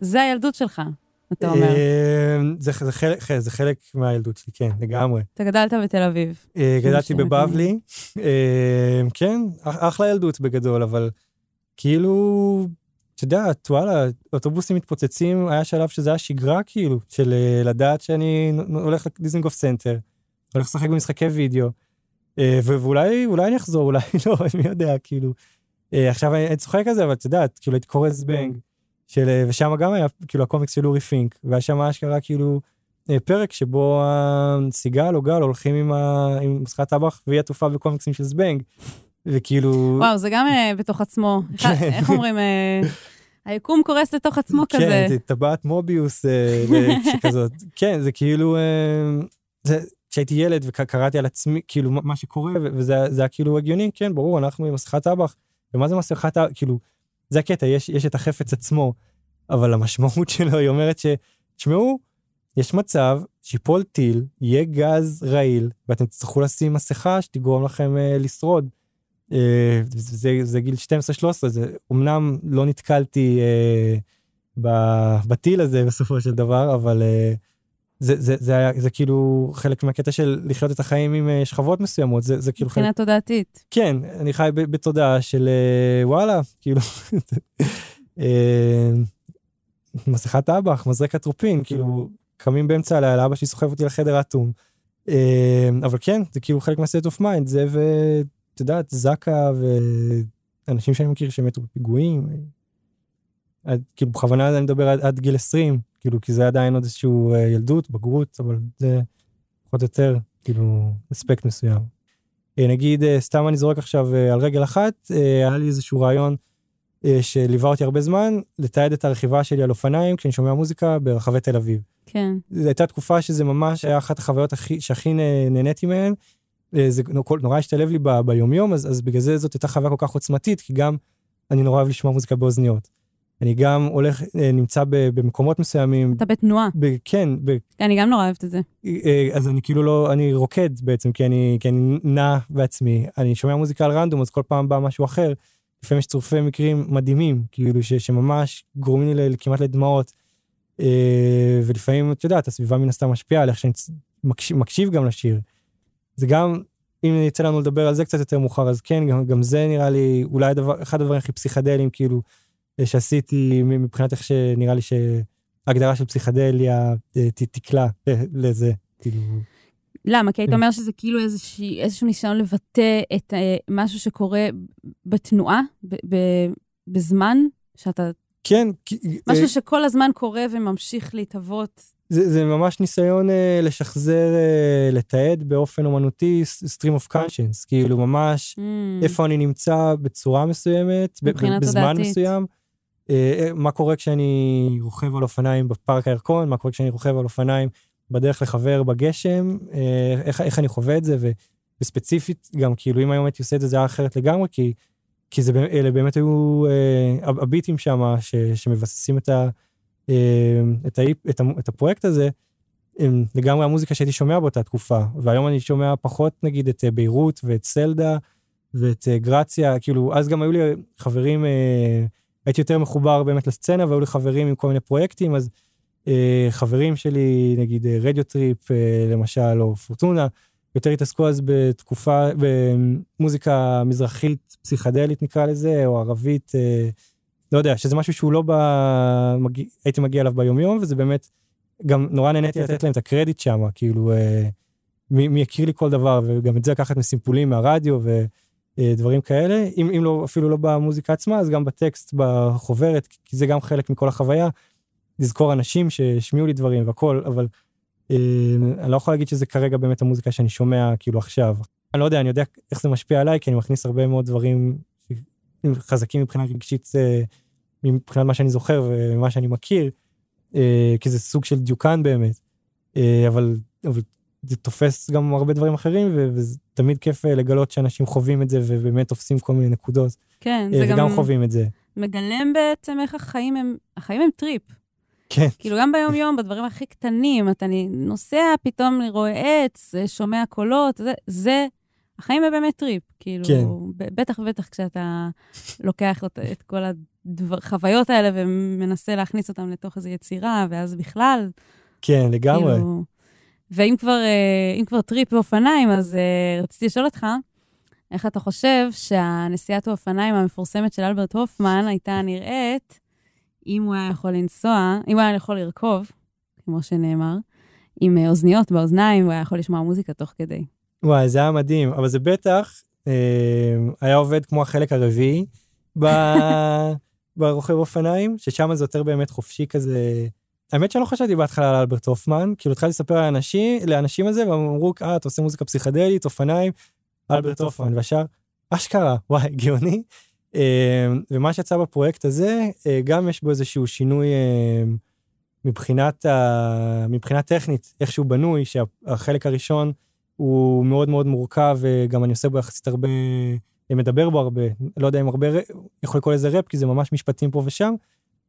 זה הילדות שלך, אתה אומר. זה, זה חלק, זה חלק מהילדות שלי, כן, לגמרי. אתה גדלת בתל אביב. גדלתי בבבלי, כן, אחלה ילדות בגדול, אבל כאילו, אתה יודע, וואלה, אוטובוסים מתפוצצים, היה שלב שזה היה שגרה, כאילו, של לדעת שאני הולך לדיזנגוף סנטר, הולך לשחק במשחקי וידאו, ואולי, אולי אני אחזור, אולי לא, אני יודע, כאילו, עכשיו אני צוחק על זה, אבל אתה יודע, כאילו, את קורס בנג, של, ושם גם היה, כאילו, הקומיקס של אורי פינק, והיה שם אשכרה, כאילו, פרק שבו סיגל או גל הולכים עם, ה, עם משחת אבח, והיא התופעה בקומיקסים של זבנג, וכאילו... וואו, זה גם בתוך עצמו. איך אומרים? היקום קורס לתוך עצמו כזה. כן, טבעת מוביוס שכזאת. כן, זה כאילו... כשהייתי ילד וקראתי על עצמי, כאילו, מה שקורה, וזה היה כאילו הגיוני, כן, ברור, אנחנו עם משחת אבח, ומה זה משחת אבח? כאילו, זה הקטע, יש, יש את החפץ עצמו, אבל המשמעות שלו היא אומרת ש, תשמעו, יש מצב שיפול טיל, יהיה גז רעיל, ואתם תצטרכו לשים מסכה שתגרום לכם אה, לשרוד. אה, זה, זה גיל שתים עשרה שלוש עשרה, זה, אמנם לא נתקלתי אה, בטיל הזה בסופו של דבר, אבל אה, זה, זה, זה, היה, זה כאילו חלק מהקטע של לחיות את החיים עם אה, שכבות מסוימות. זה, זה כאילו מבחינה חלק... תודעתית. כן, אני חי ב- בתודעה של אה, וואלה, כאילו, אה, מסכת אבח, מזרק הטרופין, כאילו, קמים באמצע הלילה, אבא שלי סוחב אותי לחדר האטום. אה, אבל כן, זה כאילו חלק מהסט אוף מיינד, זה ואתה יודעת, זקה ואנשים שאני מכיר שמתו בפיגועים, עד, כאילו בכוונה אני מדבר עד, עד גיל עשרים, כאילו, כי זה עדיין עוד איזשהו ילדות, בגרות, אבל זה פחות או יותר, כאילו, אספקט מסוים. נגיד, סתם אני זורק עכשיו על רגל אחת, היה לי איזשהו רעיון שליווה אותי הרבה זמן, לתעד את הרכיבה שלי על אופניים, כשאני שומע מוזיקה ברחבי תל אביב. כן. זו הייתה תקופה שזה ממש היה אחת החוויות שהכי נהניתי מהן, זה נורא השתלב לי ב- ביומיום, אז, אז בגלל זה זאת הייתה חוויה כל כך עוצמתית, כי גם אני נורא אוהב לשמוע מוזיקה באוזניות. אני גם הולך, נמצא במקומות מסוימים. אתה בתנועה. ב, כן. ב, אני גם לא אוהבת את זה. אז אני כאילו לא, אני רוקד בעצם, כי אני, כי אני נע בעצמי. אני שומע מוזיקה על רנדום, אז כל פעם בא משהו אחר. לפעמים יש צורפי מקרים מדהימים, כאילו ש, שממש גורמים לי כמעט לדמעות. ולפעמים, אתה יודעת, הסביבה מן הסתם משפיעה עליך, שאני מקשיב, מקשיב גם לשיר. זה גם, אם יצא לנו לדבר על זה קצת יותר מאוחר, אז כן, גם, גם זה נראה לי, אולי דבר, אחד הדברים הכי פסיכדליים, כאילו, שעשיתי מבחינת איך שנראה לי שהגדרה של פסיכדליה תקלה לזה. למה? כי היית אומר שזה כאילו איזשהו ניסיון לבטא את משהו שקורה בתנועה, בזמן, שאתה... כן. משהו שכל הזמן קורה וממשיך להתהוות. זה, זה ממש ניסיון אה, לשחזר, אה, לתעד באופן אומנותי, stream of conscience, כאילו ממש mm. איפה אני נמצא בצורה מסוימת, ב- בזמן הודעתית. מסוים, אה, מה קורה כשאני רוכב על אופניים בפארק הירקון, מה קורה כשאני רוכב על אופניים בדרך לחבר בגשם, אה, איך, איך אני חווה את זה, וספציפית גם כאילו אם היום הייתי עושה את זה, זה היה אחרת לגמרי, כי, כי זה, אלה באמת היו אה, הביטים שם ש, שמבססים את ה... את, ה, את, ה, את הפרויקט הזה, לגמרי המוזיקה שהייתי שומע באותה תקופה, והיום אני שומע פחות נגיד את ביירות ואת סלדה ואת גרציה, כאילו אז גם היו לי חברים, הייתי יותר מחובר באמת לסצנה, והיו לי חברים עם כל מיני פרויקטים, אז חברים שלי נגיד רדיו טריפ למשל או פורטונה, יותר התעסקו אז בתקופה, במוזיקה מזרחית פסיכדלית נקרא לזה, או ערבית, לא יודע, שזה משהו שהוא לא ב... מגיע, הייתי מגיע אליו ביומיום, וזה באמת, גם נורא נהניתי לתת להם את הקרדיט שם, כאילו, אה, מי, מי יקריא לי כל דבר, וגם את זה לקחת מסימפולים מהרדיו, ודברים כאלה, אם, אם לא, אפילו לא במוזיקה עצמה, אז גם בטקסט, בחוברת, כי זה גם חלק מכל החוויה, לזכור אנשים ששמיעו לי דברים והכל, אבל אה, אני לא יכול להגיד שזה כרגע באמת המוזיקה שאני שומע, כאילו עכשיו. אני לא יודע, אני יודע איך זה משפיע עליי, כי אני מכניס הרבה מאוד דברים חזקים מבחינה רגשית, אה, מבחינת מה שאני זוכר ומה שאני מכיר, כי זה סוג של דיוקן באמת, אבל זה תופס גם הרבה דברים אחרים, וזה תמיד כיף לגלות שאנשים חווים את זה, ובאמת תופסים כל מיני נקודות, וגם חווים את זה. מגלם בעצם איך החיים הם, החיים הם טריפ. כן. כאילו גם ביום יום, בדברים הכי קטנים, אתה נוסע, פתאום רואה עץ, שומע קולות, זה... החיים הם באמת טריפ, כאילו, כן. בטח ובטח כשאתה לוקח את כל החוויות האלה ומנסה להכניס אותם לתוך איזו יצירה, ואז בכלל... כן, לגמרי. כאילו, ואם כבר, כבר טריפ באופניים, אז רציתי לשאול אותך, איך אתה חושב שהנסיעת האופניים המפורסמת של אלברט הופמן הייתה נראית, אם הוא היה יכול לנסוע, אם הוא היה יכול לרכוב, כמו שנאמר, עם אוזניות באוזניים, הוא היה יכול לשמוע מוזיקה תוך כדי. וואי, זה היה מדהים, אבל זה בטח היה עובד כמו החלק הרביעי ברוכב אופניים, ששם זה יותר באמת חופשי כזה. האמת שאני לא חשבתי בהתחלה על אלברט הופמן, כאילו התחלתי לספר לאנשים, לאנשים הזה, והם אמרו, אה, אתה עושה מוזיקה פסיכדלית, אופניים, אלברט הופמן, והשאר, אשכרה, וואי, גאוני. ומה שיצא בפרויקט הזה, גם יש בו איזשהו שינוי מבחינת טכנית, איכשהו בנוי, שהחלק הראשון, הוא מאוד מאוד מורכב, וגם אני עושה בו יחסית הרבה, מדבר בו הרבה, לא יודע אם הרבה, יכול לקרוא לזה רפ, כי זה ממש משפטים פה ושם,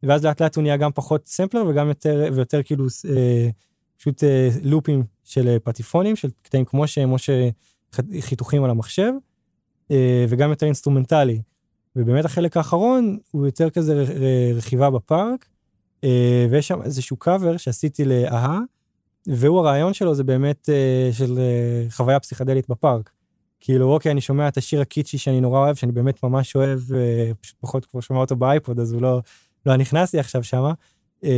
ואז לאט לאט הוא נהיה גם פחות סמפלר, וגם יותר, ויותר כאילו, אה, פשוט אה, לופים של פטיפונים, של קטעים כמו שהם, או שחיתוכים על המחשב, אה, וגם יותר אינסטרומנטלי, ובאמת החלק האחרון, הוא יותר כזה ר, ר, רכיבה בפארק, אה, ויש שם איזשהו קאבר שעשיתי לאהה, והוא הרעיון שלו זה באמת אה, של אה, חוויה פסיכדלית בפארק. כאילו, אוקיי, אני שומע את השיר הקיצ'י שאני נורא אוהב, שאני באמת ממש אוהב, אה, פשוט פחות כבר שומע אותו באייפוד, אז הוא לא, לא נכנס לי עכשיו שמה. אה,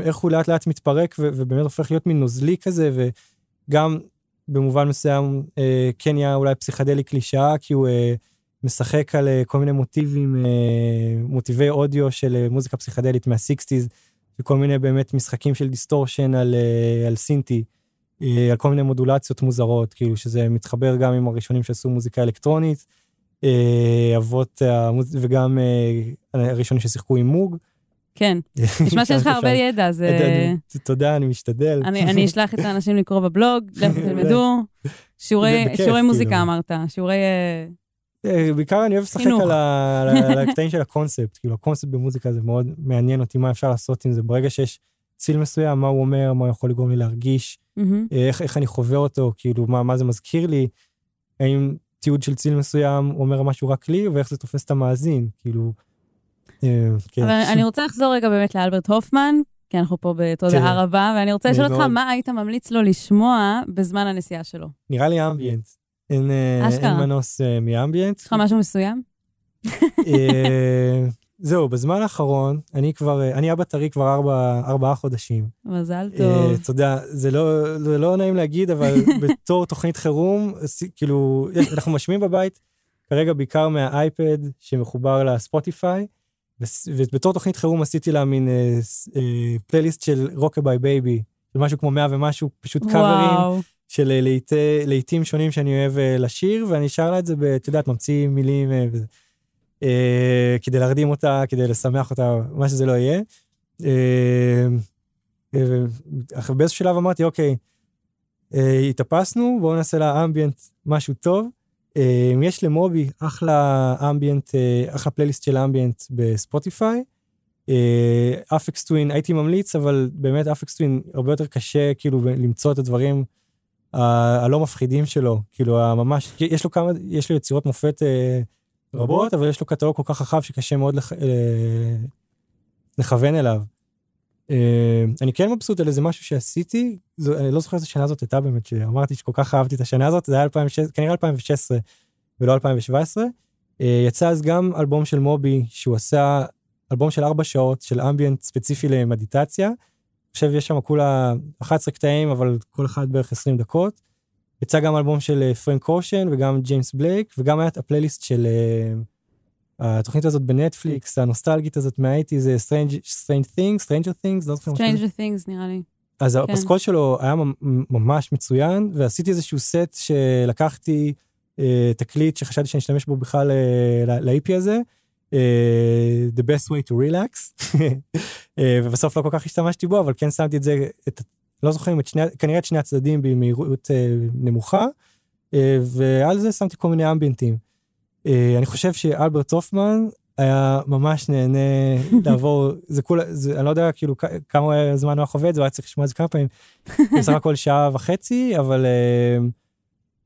איך הוא לאט לאט מתפרק, ו- ובאמת הופך להיות מין נוזלי כזה, וגם במובן מסוים, אה, כן היה אולי פסיכדלי קלישאה, כי הוא אה, משחק על אה, כל מיני מוטיבים, אה, מוטיבי אודיו של אה, מוזיקה פסיכדלית מה-שישים, וכל מיני באמת משחקים של דיסטורשן על, על סינטי, על כל מיני מודולציות מוזרות, כאילו שזה מתחבר גם עם הראשונים שעשו מוזיקה אלקטרונית, אבות, וגם הראשונים ששיחקו עם מוג. כן, נשמע שיש לך הרבה ידע, זה... תודה, אני משתדל. אני אשלח את האנשים לקרוא בבלוג, לכו תלמדו, שיעורי מוזיקה אמרת, שיעורי... בעיקר אני אוהב לשחק על הקטעים של הקונספט, כאילו הקונספט במוזיקה זה מאוד מעניין אותי, מה אפשר לעשות עם זה, ברגע שיש ציל מסוים, מה הוא אומר, מה יכול לגרום לי להרגיש, איך אני חווה אותו, כאילו מה זה מזכיר לי, האם תיעוד של ציל מסוים אומר משהו רק לי, ואיך זה תופס את המאזין, כאילו... אבל אני רוצה לחזור רגע באמת לאלברט הופמן, כי אנחנו פה בתודה רבה, ואני רוצה לשאול אותך מה היית ממליץ לו לשמוע בזמן הנסיעה שלו. נראה לי אמביאנט. אין, אין מנוס אה, מאמביאנט. יש לך משהו מסוים? אה, זהו, בזמן האחרון, אני כבר, אני אבא טרי כבר ארבע, ארבעה חודשים. מזל טוב. אה, תודה, זה לא, זה לא נעים להגיד, אבל בתור תוכנית חירום, כאילו, אנחנו משמיעים בבית, כרגע בעיקר מהאייפד שמחובר לספוטיפיי, ובתור תוכנית חירום עשיתי לה מין פלייליסט של רוקביי בייבי, של משהו כמו מאה ומשהו, פשוט קאברים של לעיתים שונים שאני אוהב לשיר, ואני שר לה את זה, אתה יודעת, ממציא מילים כדי להרדים אותה, כדי לשמח אותה, מה שזה לא יהיה. אחרי באיזשהו שלב אמרתי, אוקיי, התאפסנו, בואו נעשה לה אמביאנט משהו טוב, יש למובי אחלה אמביאנט, אחלה פלייליסט של אמביאנט בספוטיפיי, Apex Twin, הייתי ממליץ, אבל באמת Apex Twin הרבה יותר קשה, כאילו, למצוא את הדברים הלא מפחידים שלו, כאילו, ממש, יש לו כמה, יש לו יצירות מופת רבות, אבל יש לו קטלוג כל כך רחב שקשה מאוד לכוון אליו. אני כן מבסוט על איזה משהו שעשיתי, אני לא זוכר איזה שנה זאת הייתה באמת, שאמרתי שכל כך אהבתי את השנה הזאת, זה היה כנראה אלפיים ושש עשרה ולא אלפיים שבע עשרה, יצא אז גם אלבום של מובי, שהוא עשה אלבום של ארבע שעות, של אמביאנט ספציפי למדיטציה, אני חושב יש שם כולה אחד עשר קטעים, אבל כל אחד בערך עשרים דקות, יצא גם אלבום של פרנק אושן, וגם ג'יימס בלייק, וגם היה את הפלייליסט של התוכנית הזאת בנטפליקס, הנוסטלגית הזאת מהאייטי, זה Strange Things, Stranger Things, לא זוכר. Stranger Things, נראה לי. אז הפסקול שלו היה ממש מצוין, ועשיתי איזשהו סט שלקחתי תקליט שחשבתי שאני אשתמש בו בכלל לאיפי הזה, The Best Way to Relax, ובסוף לא כל כך השתמשתי בו, אבל כן שמתי את זה, לא זוכרים, כנראה את שני הצדדים במהירות נמוכה, ועל זה שמתי כל מיני אמביינטים. אני חושב שאלברט הופמן היה ממש נהנה לעבור, זה כולה, אני לא יודע כאילו כמה זמן הוא חווה את זה, הוא היה צריך לשמוע את זה כמה פעמים, בסך הכל שעה וחצי, אבל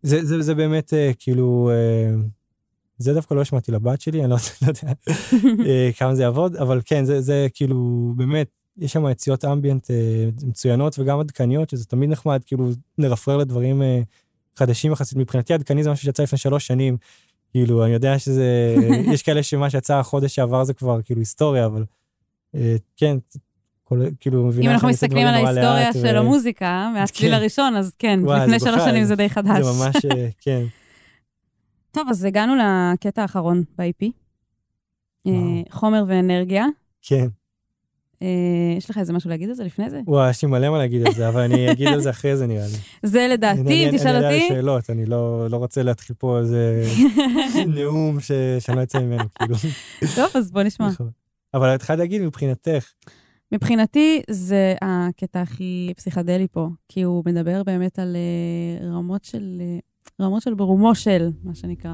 זה באמת כאילו, זה דווקא לא שמעתי לבת שלי, אני לא יודע כמה זה יעבוד, אבל כן, זה כאילו באמת, יש שם יציאות אמביאנט מצוינות וגם עדכניות, שזה תמיד נחמד, כאילו נרפרר לדברים חדשים יחסית, מבחינתי עדכני זה משהו שיצא לפני שלוש שנים, כאילו, אני יודע שזה, יש כאלה שמה שיצא החודש שעבר זה כבר, כאילו, היסטוריה, אבל, כן, כאילו, מבינה... אם אנחנו מסתכלים על ההיסטוריה של המוזיקה, מהצליל הראשון, אז כן, לפני שלוש שנים זה די חדש. זה ממש, כן. טוב, אז הגענו לקטע האחרון ב-איי פי, חומר ואנרגיה. כן. יש לך איזה משהו להגיד על זה לפני זה? וואי, יש לי מלא מה להגיד על זה, אבל אני אגיד על זה אחרי זה נראה לי. זה לדעתי, אם תשאל אותי. אני יודע לשאלות, אני לא רוצה להתחיל פה איזה נאום שאני לא יצא ממנו, כאילו. טוב, אז בוא נשמע. אבל התחלת להגיד מבחינתך. מבחינתי זה הקטע הכי פסיכדלי פה, כי הוא מדבר באמת על רמות של, רמות של ברומו של, מה שנקרא.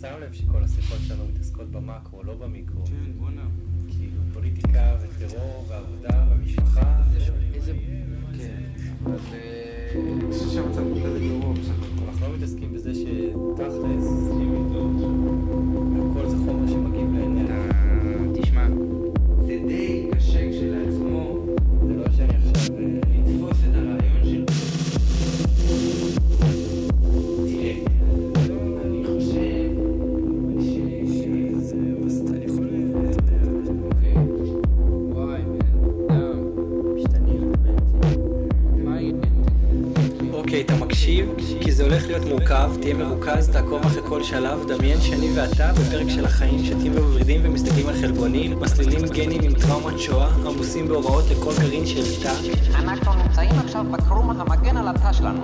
שם לב שכל השיחות שלנו מתעסקות במקרו, לא במיקרו. כן, בוא נע. כאילו פוליטיקה וטרור ועבודה ומשפחה. איזה... כן. אבל... אני חושב שהמצב מוטה לטרור. אנחנו לא מתעסקים בזה שתכלס, הכל זה חומר שמגיב לעניין. תשמע, זה די קשה כשלעצמו. זה לא שאני עכשיו... לתפוס את הרעיון של... אתה מקשיב, כי זה הולך להיות מורכב, תהיה מרוכז, תעקוב אחרי כל שלב, דמיין שאני ואתה בפרק של החיים, שתים ומברידים ומסתכלים על חלבונים, מסלילים גנים עם טראומת שואה, עמוסים בהוראות לכל גרעין של תא. אנחנו נמצאים עכשיו בקרום המגן על התא שלנו.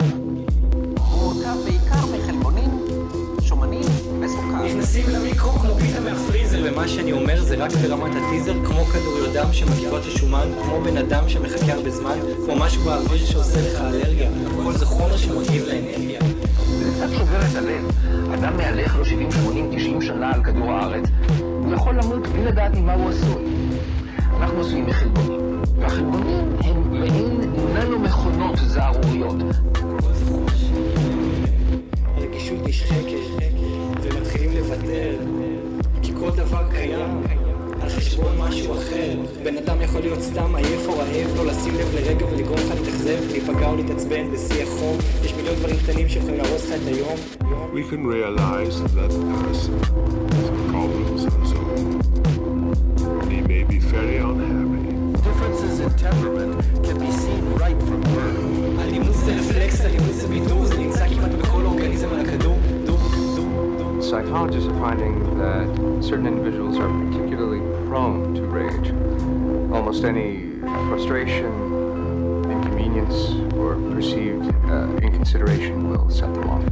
הוא מורכב בעיקר מחלבונים, שומנים וסוכר. נכנסים למיקרו כמו פיתה מהפריזר. ומה שאני אומר זה רק ברמת הטיזר, כמו כדוריות דם שמגיעות לשומן, כמו בן אדם שמחכה הרבה זמן, כמו משהו באוויר שעושה לך אלרגיה. הכל זה חומר שמגיב לאנרגיה. זה קצת שובר את הלב. אדם מהלך לו שבעים, שמונים, תשעים שנה על כדור הארץ, הוא יכול למות בלי לדעת ממה הוא עשוי. אנחנו עשויים מחלבונים, והחלבונים הם מעין ננו מכונות זערוריות. רגישות נשחקת, ומתחילים לוותר, כי כל דבר קיים, על חשבון משהו אחר. בן אדם יכול להיות סתם עייף או רעב, לא לשים לב לרגע ולגרום לך להתאכזב, להיפגע או להתעצבן בשיא החום. יש מיליון דברים קטנים שיכולים להרוס לך את היום. We can realize that the person has problems of his own. He may be very unhappy. Differences in temperament can be seen right from birth. אלימות זה רפלקס, אלימות זה בידור, זה נמצא כמעט בכל אורגניזם על הכדור, דור, דור. psychologists are finding that certain individuals are particularly prone to rage. Almost any frustration, inconvenience, or perceived uh, inconsideration will set them off.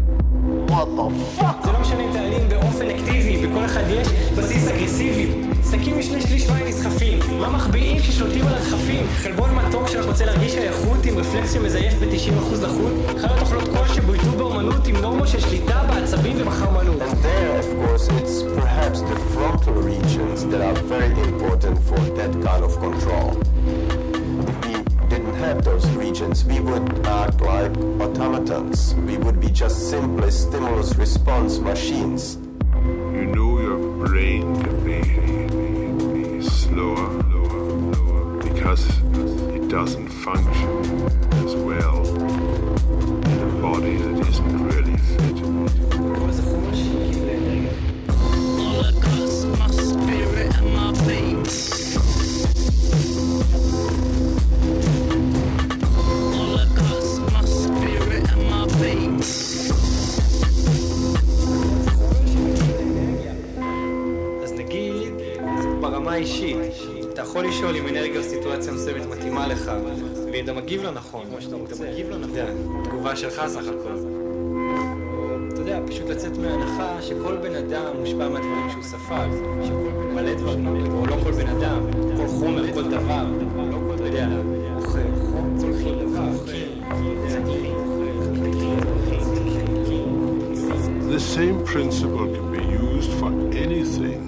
What the fuck? זה לא משנה אם תעלים באופן אקטיבי, בכל אחד יש בסיס אגרסיבי. שקים משני שליש ועין נסחפים. מה מחביאים כששולטים על הדחפים? חלבון מתוק שאנחנו רוצה להרגיש היחוד עם רפלקס שמזייף ב-תשעים אחוז לחוד. חיות אוכלות כושר שבויתו באומנות עם נורמות של שליטה בעצבים ובחרמנות. And there, of course, it's perhaps the frontal regions that are very important for that kind of control. Have those regions, we would act like automatons. We would be just simply stimulus response machines. You know your brain to be slower, lower, lower, because it doesn't function as well in a body that isn't really fit. All across my spirit and my veins. אישית, אתה יכול לשאול אם אנרגיה או סיטואציה מסוימת מתאימה לך, ואתה מגיב לה נכון, כמו שאתה רוצה, תגובה שלך סך הכל. אתה יודע, פשוט לצאת מההנחה שכל בן אדם מושפע מהדברים שהוא ספג, מלא דברים, או לא כל בן אדם, כל חומר, כל דבר, אתה יודע, אוכל, צולחים לבב, צדירים. The same principle can be used for anything.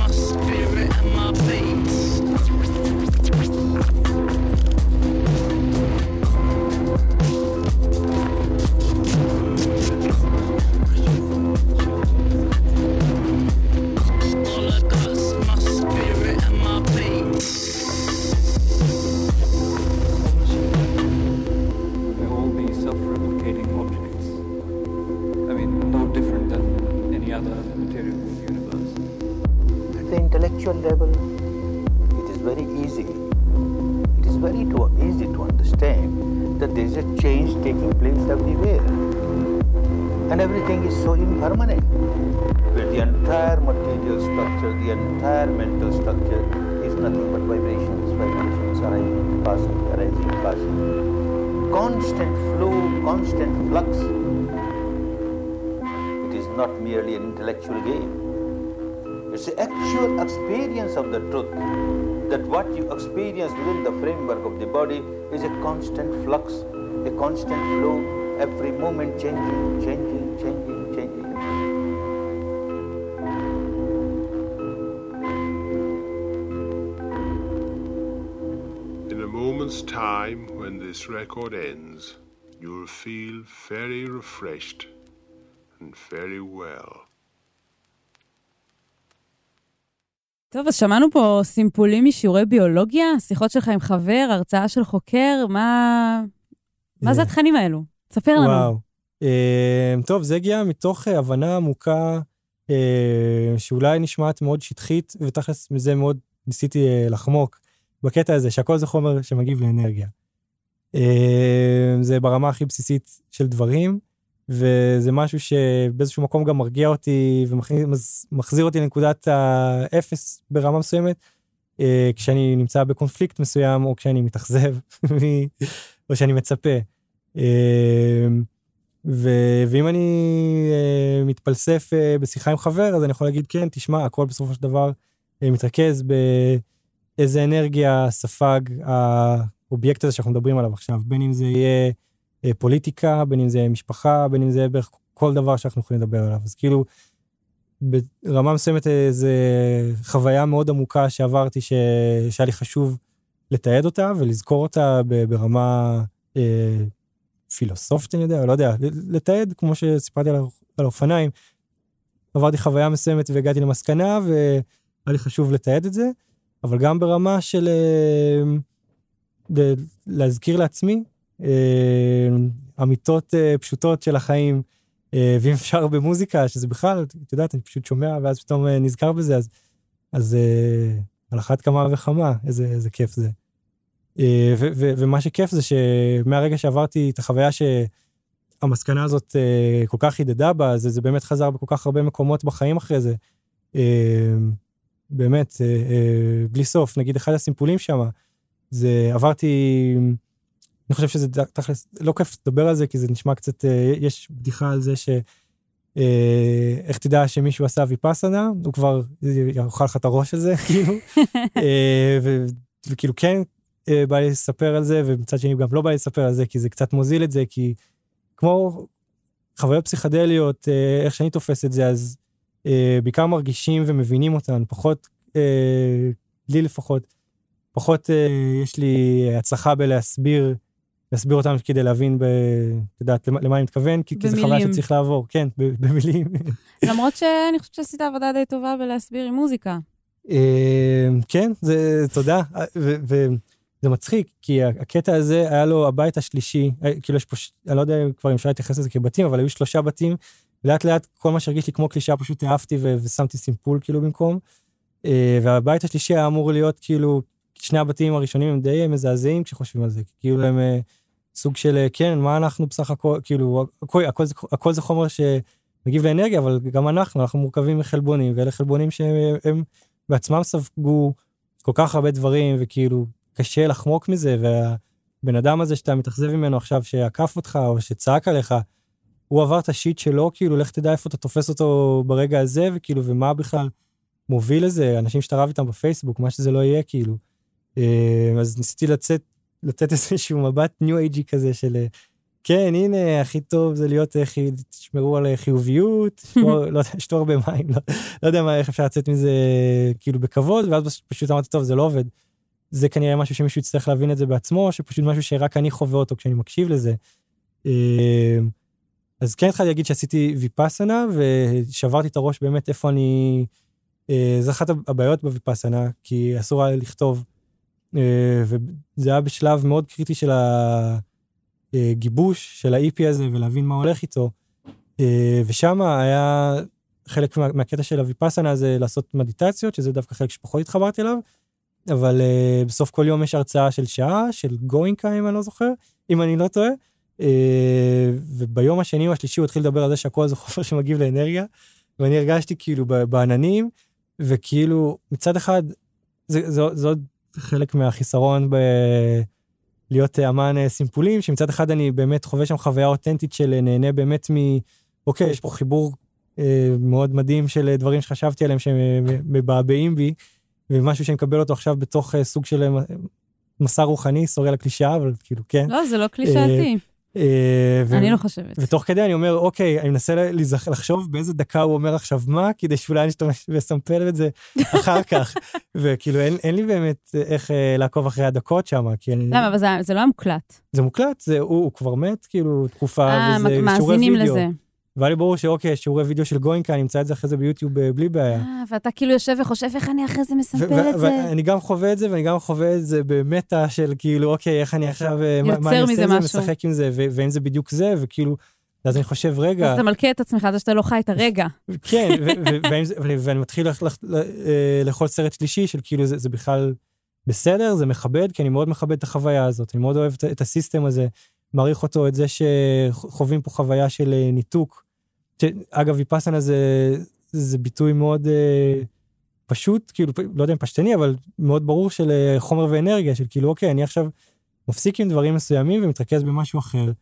My spirit and my veins. All I got is my spirit and my veins. They all be self-replicating objects. I mean, no different than any other material universe. At the intellectual level, it is very easy. It is very too easy to understand that there is a change taking place everywhere. And everything is so impermanent. Where the entire material structure, the entire mental structure is nothing but vibrations, vibrations arising, passing, arising, passing. Constant flow, constant flux. It is not merely an intellectual game. It's the actual experience of the truth, that what you experience within the framework of the body is a constant flux, a constant flow, every moment changing, changing, changing, changing. In a moment's time, when this record ends, you'll feel very refreshed and very well. טוב, אז שמענו פה סימפולים משיעורי ביולוגיה, שיחות שלך עם חבר, הרצאה של חוקר, מה מה זה התכנים האלו? תספר לנו. וואו. טוב, זה הגיע מתוך הבנה עמוקה, שאולי נשמעת מאוד שטחית, ותכלס מזה מאוד ניסיתי לחמוק, בקטע הזה, שהכל זה חומר שמגיב לאנרגיה. זה ברמה הכי בסיסית של דברים, וזה משהו שבאיזשהו מקום גם מרגיע אותי, ומחזיר אותי לנקודת האפס ברמה מסוימת, כשאני נמצא בקונפליקט מסוים, או כשאני מתאכזב, או שאני מצפה. ואם אני מתפלסף בשיחה עם חבר, אז אני יכול להגיד, כן, תשמע, הכל בסופו של דבר מתרכז באיזה אנרגיה ספג האובייקט הזה שאנחנו מדברים עליו עכשיו, בין אם זה יהיה פוליטיקה, בין אם זה משפחה, בין אם זה בערך כל דבר שאנחנו יכולים לדבר עליו. אז כאילו, ברמה מסוימת זו חוויה מאוד עמוקה שעברתי, שהיה לי חשוב לתעד אותה ולזכור אותה ברמה אה, פילוסופית, אני יודע, לא יודע, לתעד, כמו שסיפרתי על, על אופניים, עברתי חוויה מסוימת והגעתי למסקנה, והיה לי חשוב לתעד את זה, אבל גם ברמה של אה, ל- להזכיר לעצמי, אמיתות פשוטות של החיים, ואם אפשר במוזיקה, שזה בכלל, את יודעת, אני פשוט שומע, ואז פתאום נזכר בזה, אז, אז על אחת כמה וכמה, איזה, איזה כיף זה. ו, ו, ומה שכיף זה שמהרגע שעברתי את החוויה המסקנה הזאת כל כך חידדה בה, זה באמת חזר בכל כך הרבה מקומות בחיים אחרי זה, באמת, בלי סוף, נגיד אחד הסימפולים שם, זה עברתי, אני חושב שזה תכלס, לא כיף לדבר על זה, כי זה נשמע קצת, יש בדיחה על זה ש, איך תדע שמישהו עשה ויפאסנה, הוא כבר יאכל לך את הראש על זה, כאילו, וכאילו כן, בא לי לספר על זה, ומצד שני גם לא בא לי לספר על זה, כי זה קצת מוזיל את זה, כי כמו חוויות פסיכדליות, איך שאני תופס את זה, אז בעיקר מרגישים ומבינים אותן, פחות, לי לפחות, פחות יש לי הצלחה בלהסביר, להסביר אותם כדי להבין, תדעת, למה אני מתכוון, כי זה חוויה שצריך לעבור, כן, במילים. למרות שאני חושבת שעשית עבודה די טובה בלהסביר עם מוזיקה. כן, זה, תודה, וזה מצחיק, כי הקטע הזה היה לו הבית השלישי, כאילו יש פה, אני לא יודע כבר אם שהיה להתייחס לזה כבתים, אבל היו שלושה בתים, ולאט לאט כל מה שהרגיש לי כמו קלישה, פשוט אהבתי ושמתי סימפול כאילו במקום, והבית השלישי היה אמור להיות כאילו, שני הבתים הראשונים הם די מזעזעים כשחושבים על זה, כאילו הם סוג של, כן, מה אנחנו בסך הכל, כאילו, הכל, הכל, הכל זה חומר שמגיב לאנרגיה, אבל גם אנחנו, אנחנו מורכבים מחלבונים, ואלה חלבונים שהם בעצמם ספגו כל כך הרבה דברים, וכאילו קשה לחמוק מזה, והבן אדם הזה שאתה מתאכזב ממנו עכשיו, שעקף אותך או שצעק עליך, הוא עבר את השיט שלו, כאילו, לך תדע איפה אתה תופס אותו ברגע הזה, וכאילו, ומה בכלל מוביל לזה, אנשים שתרב איתם בפייסבוק, מה שזה לא יהיה, כאילו. אז ניסיתי לצאת, לתת איזשהו מבט ניו אייג'י כזה של, כן, הנה, הכי טוב זה להיות, תשמרו על חיוביות, שתו הרבה מים, לא יודע מה, איך אפשר לצאת מזה, כאילו, בכבוד, ואז פשוט אמרתי, טוב, זה לא עובד. זה כנראה משהו שמישהו יצטרך להבין את זה בעצמו, שפשוט משהו שרק אני חווה אותו כשאני מקשיב לזה. אז כן, התחלתי להגיד שעשיתי ויפאסנה, ושברתי את הראש באמת איפה אני, זה אחת הבעיות בויפאסנה, כי אסור היה לכתוב, וזה היה בשלב מאוד קריטי של הגיבוש, של ה-אי פי הזה, ולהבין מה הולך איתו, ושם היה חלק מהקטע של הויפאסנה, זה לעשות מדיטציות, שזה דווקא חלק שפחות התחברתי אליו, אבל בסוף כל יום יש הרצאה של שעה, של גוינקה, אם אני לא זוכר, אם אני לא טועה, וביום השני או השלישי הוא התחיל לדבר על זה שהכל זה חופר שמגיב לאנרגיה, ואני הרגשתי כאילו בעננים, וכאילו מצד אחד, זה עוד חלק מהחיסרון בלהיות אמן סימפולים, שמצד אחד אני באמת חווה שם חוויה אותנטית של נהנה באמת מ... אוקיי, יש פה חיבור מאוד מדהים של דברים שחשבתי עליהם שמבעבעים בי, ומשהו שמקבל אותו עכשיו בתוך סוג של מסע רוחני, סורי לקלישאה, אבל כאילו כן. לא, זה לא קלישאתי. אני לא חושבת. ותוך כדי אני אומר, אוקיי, אני מנסה לחשוב באיזה דקה הוא אומר עכשיו מה, כדי שאולי נשתמש וסמפל את זה אחר כך, וכאילו אין לי באמת איך לעקוב אחרי הדקות שם. למה, אבל זה לא המוקלט. זה מוקלט, הוא כבר מת, כאילו תקופה, וזה שיעורי וידאו. והיה לי ברור שאוקיי, שיעורי וידאו של גוינקה, אני אמצא את זה אחרי זה ביוטיוב בלי בעיה. ואתה כאילו יושב וחושב איך אני אחרי זה מספר את זה. ואני גם חווה את זה, ואני גם חווה את זה במטה של כאילו, אוקיי, איך אני עכשיו, מה אני עושה את זה, משחק עם זה, ואם זה בדיוק זה, וכאילו, אז אני חושב רגע. אז אתה מלכה את עצמך, זה שאתה לא חי את הרגע. כן, ואני מתחיל לאכול סרט שלישי, של כאילו זה בכלל בסדר, זה מכבד, כי אני מאוד מכבד את החוויה הזאת, אני מאוד אוהב את הסיסטם הזה. מעריך אותו, את זה שחווים פה חוויה של ניתוק, שאגב, ויפאסנה זה, זה ביטוי מאוד אה, פשוט, כאילו, לא יודע אם פשטני, אבל מאוד ברור של אה, חומר ואנרגיה, של כאילו, אוקיי, אני עכשיו מפסיק עם דברים מסוימים, ומתרכז במשהו אחר,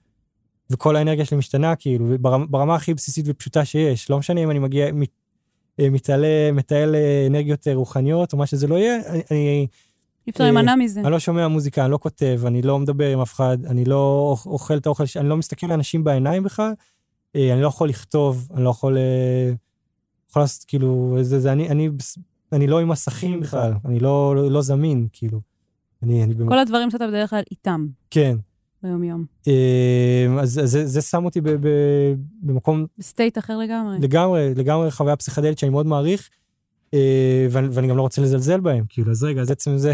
וכל האנרגיה שלי משתנה, כאילו, ברמה, ברמה הכי בסיסית ופשוטה שיש, לא משנה אם אני מגיע, מת, מתעלה, מתעל אנרגיות רוחניות, או מה שזה לא יהיה, אני... אני אפשר להימנע מזה. אני לא שומע מוזיקה, אני לא כותב, אני לא מדבר עם אף אחד, אני לא אוכל את האוכל, אני לא מסתכל לאנשים בעיניים בכלל, אני לא יכול לכתוב, אני לא יכול... יכול לעשות, כאילו, אני לא עם מסכים בכלל, אני לא זמין, כאילו. כל הדברים שאתה בדרך כלל איתם. כן. ביום יום. אז זה שם אותי במקום... בסטייט אחר לגמרי. לגמרי, לגמרי חוויה פסיכדלית שאני מאוד מעריך, ואני גם לא רוצה לזלזל בהם, כאילו, אז רגע, אז עצם זה,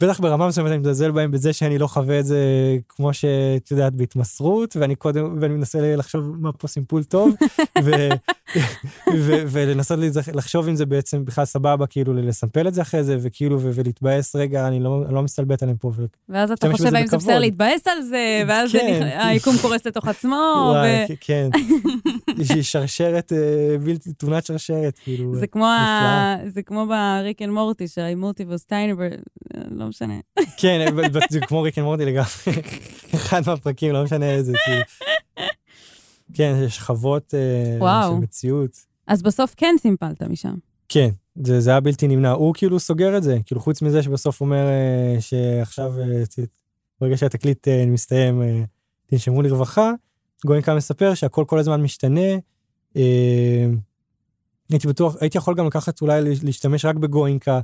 בטח ברמה מסוימת אני מזלזל בהם, בזה שאני לא חווה את זה, כמו שאת יודעת, בהתמסרות, ואני קודם, ואני מנסה לחשוב מה פה סימפול טוב, ולנסות לחשוב אם זה בעצם בכלל סבבה, כאילו לסמפל את זה אחרי זה, וכאילו, ולהתבאס, רגע, אני לא מסתלבט עליהם פה. ואז אתה חושב אם זה בסדר להתבאס על זה, ואז היקום קורס לתוך עצמו. כן, היא שרשרת, בלתי, תמונת שרשרת, כאילו. זה כמו בריק אנד מורטי, שרי מורטי וסטיינברג, לא משנה. כן, זה כמו ריק אנד מורטי לגמרי, אחד מהפרקים, לא משנה איזה, כאילו. כן, יש שכבות של מציאות. אז בסוף כן סימפלת משם. כן, זה, זה היה בלתי נמנע. הוא כאילו סוגר את זה, כאילו חוץ מזה שבסוף אומר שעכשיו, ברגע שהתקליט מסתיים, תנשמו לרווחה, גוינקה מספר שהכל כל הזמן משתנה. הייתי בטוח, הייתי יכול גם לקחת אולי להשתמש רק בגוינקה,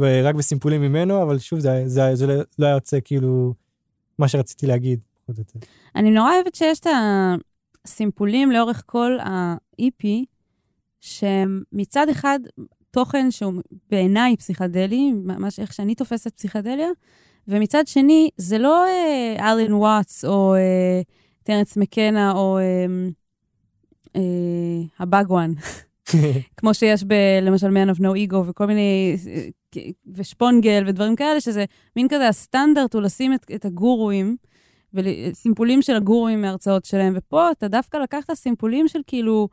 רק בסימפולים ממנו, אבל שוב, זה, זה, זה לא היה יוצא כאילו מה שרציתי להגיד. אני נורא אוהבת שיש את ה... סימפולים לאורך כל ה-אי פי, שמצד אחד תוכן שהוא בעיניי פסיכדלי, ממש איך שאני תופסת פסיכדליה, ומצד שני זה לא אה, אלן וואטס או אה, טרנס מקנה או אה, אה, הבאגואן, כמו שיש ב, למשל Man of No Ego וכל מיני, אה, ושפונגל ודברים כאלה, שזה מין כזה הסטנדרט הוא לשים את, את הגורואים, וסימפולים של הגורים מההרצאות שלהם, ופה אתה דווקא לקחת סימפולים של כאילו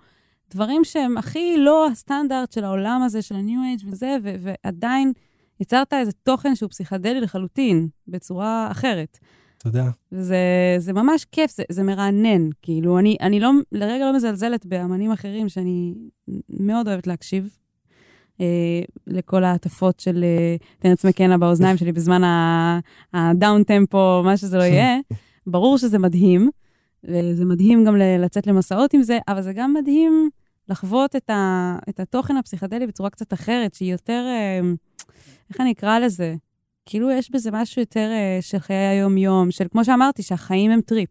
דברים שהם הכי לא הסטנדרט של העולם הזה, של הניו אייג' וזה, ו- ועדיין יצרת איזה תוכן שהוא פסיכדלי לחלוטין, בצורה אחרת. תודה. זה, זה ממש כיף, זה, זה מרענן, כאילו, אני, אני לא, לרגע לא מזלזלת באמנים אחרים, שאני מאוד אוהבת להקשיב, לכל העטפות של תנץ מקנה באוזניים שלי בזמן הדאונטמפו, מה שזה לא יהיה. ברור שזה מדהים, וזה מדהים גם לצאת למסעות עם זה, אבל זה גם מדהים לחוות את התוכן הפסיכדלי בצורה קצת אחרת, שהיא יותר, איך אני אקרא לזה? כאילו יש בזה משהו יותר של חיי היום-יום, של כמו שאמרתי, שהחיים הם טריפ.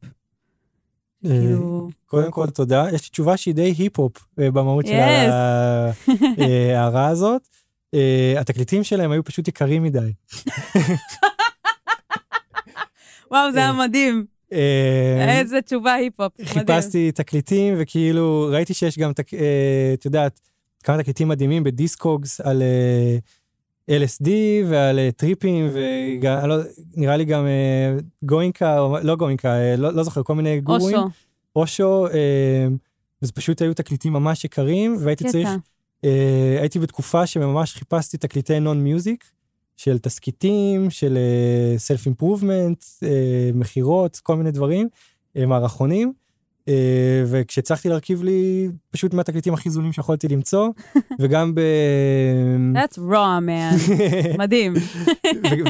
קודם כל תודה, יש לי תשובה שהיא די היפ-הופ במהות של ההערה הזאת. התקליטים שלהם היו פשוט יקרים מדי. וואו, זה היה מדהים. איזה תשובה היפ-הופ. חיפשתי תקליטים וכאילו ראיתי שיש גם, את יודעת, כמה תקליטים מדהימים בדיסקוגס על אל אס די ועל טריפים, ונראה לי גם גוינקה, לא גוינקה, לא זוכר, כל מיני גורואים. אושו, וזה פשוט היו תקליטים ממש יקרים, והייתי צריך, הייתי בתקופה שממש חיפשתי תקליטי נון-מיוזיק, של תסקיטים, של self-improvement, מחירות, כל מיני דברים, מערכונים, וכשצריכתי להרכיב לי פשוט מהתקליטים הכי זולים שיכולתי למצוא, וגם ב... That's raw, man. מדהים.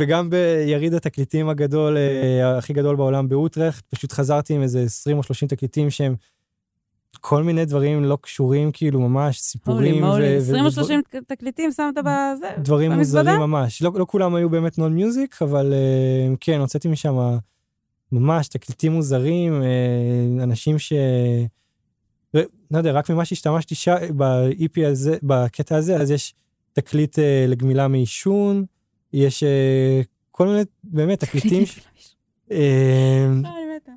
וגם ביריד התקליטים הגדול, הכי גדול בעולם באוטרחט, פשוט חזרתי עם איזה עשרים או שלושים תקליטים שהם כל מיני דברים לא קשורים, כאילו ממש סיפורים. עשרים או שלושים תקליטים שמת בזה? דברים מוזרים ממש. לא כולם היו באמת נון מיוזיק, אבל כן, הוצאתי משם... ממש, תקליטים מוזרים, אנשים ש... לא יודע, רק ממה שהשתמשתי ש... ב-אי פי הזה, בקטע הזה, אז יש תקליט לגמילה מאישון, יש כל מיני, באמת, תקליטים...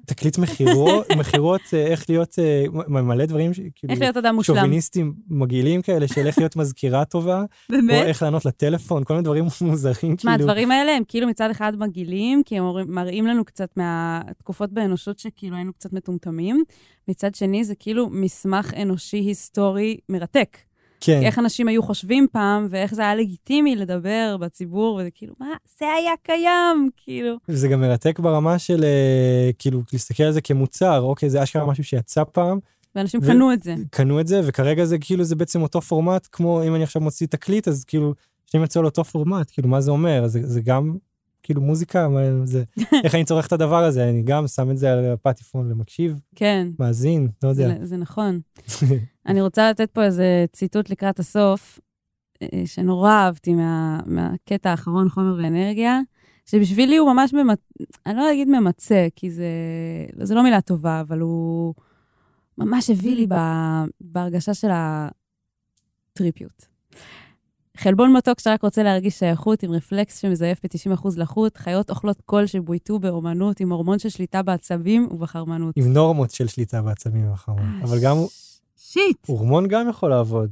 תקליט מחירות, איך להיות, מלא דברים, איך להיות אדם מושלם. שוביניסטים מגעילים כאלה, של איך להיות מזכירה טובה, או איך לענות לטלפון, כל מיני דברים מוזרים. מה, הדברים האלה הם כאילו מצד אחד מגעילים, כי הם מראים לנו קצת מהתקופות באנושות, שכאילו היינו קצת מטומטמים, מצד שני זה כאילו מסמך אנושי היסטורי מרתק. כן. איך אנשים היו חושבים פעם, ואיך זה היה לגיטימי לדבר בציבור, וזה כאילו, מה? זה היה קיים, כאילו. זה גם מרתק ברמה של, כאילו, להסתכל על זה כמוצר, אוקיי, זה אשכרה משהו שיצא פעם. ואנשים ו- קנו את זה. קנו את זה, וכרגע זה כאילו, זה בעצם אותו פורמט, כמו אם אני עכשיו מוציא תקליט, אז כאילו, שאני מצאו על אותו פורמט, כאילו, מה זה אומר? זה, זה גם, כאילו, מוזיקה, מה, זה, איך אני צורך את הדבר הזה? אני גם שם את זה על הפטיפון ומקשיב, כן. מאזין, לא יודע. זה, זה נכון. אני רוצה לתת פה איזה ציטוט לקראת הסוף, שנורא אהבתי מה, מהקטע האחרון, חומר ואנרגיה, שבשבילי הוא ממש, ממצ... אני לא אגיד ממצא, כי זה, זה לא מילה טובה, אבל הוא ממש הביא לי בהרגשה של הטריפיות. חלבון מתוק שרק רוצה להרגיש שייכות, עם רפלקס שמזייף ב-תשעים אחוז לחוט, חיות אוכלות קול שבויתו באומנות, עם הורמון של שליטה בעצבים ובחרמנות. עם נורמות של שליטה בעצבים ובחרמנות. אבל גם הוא... שיט. הורמון גם יכול לעבוד,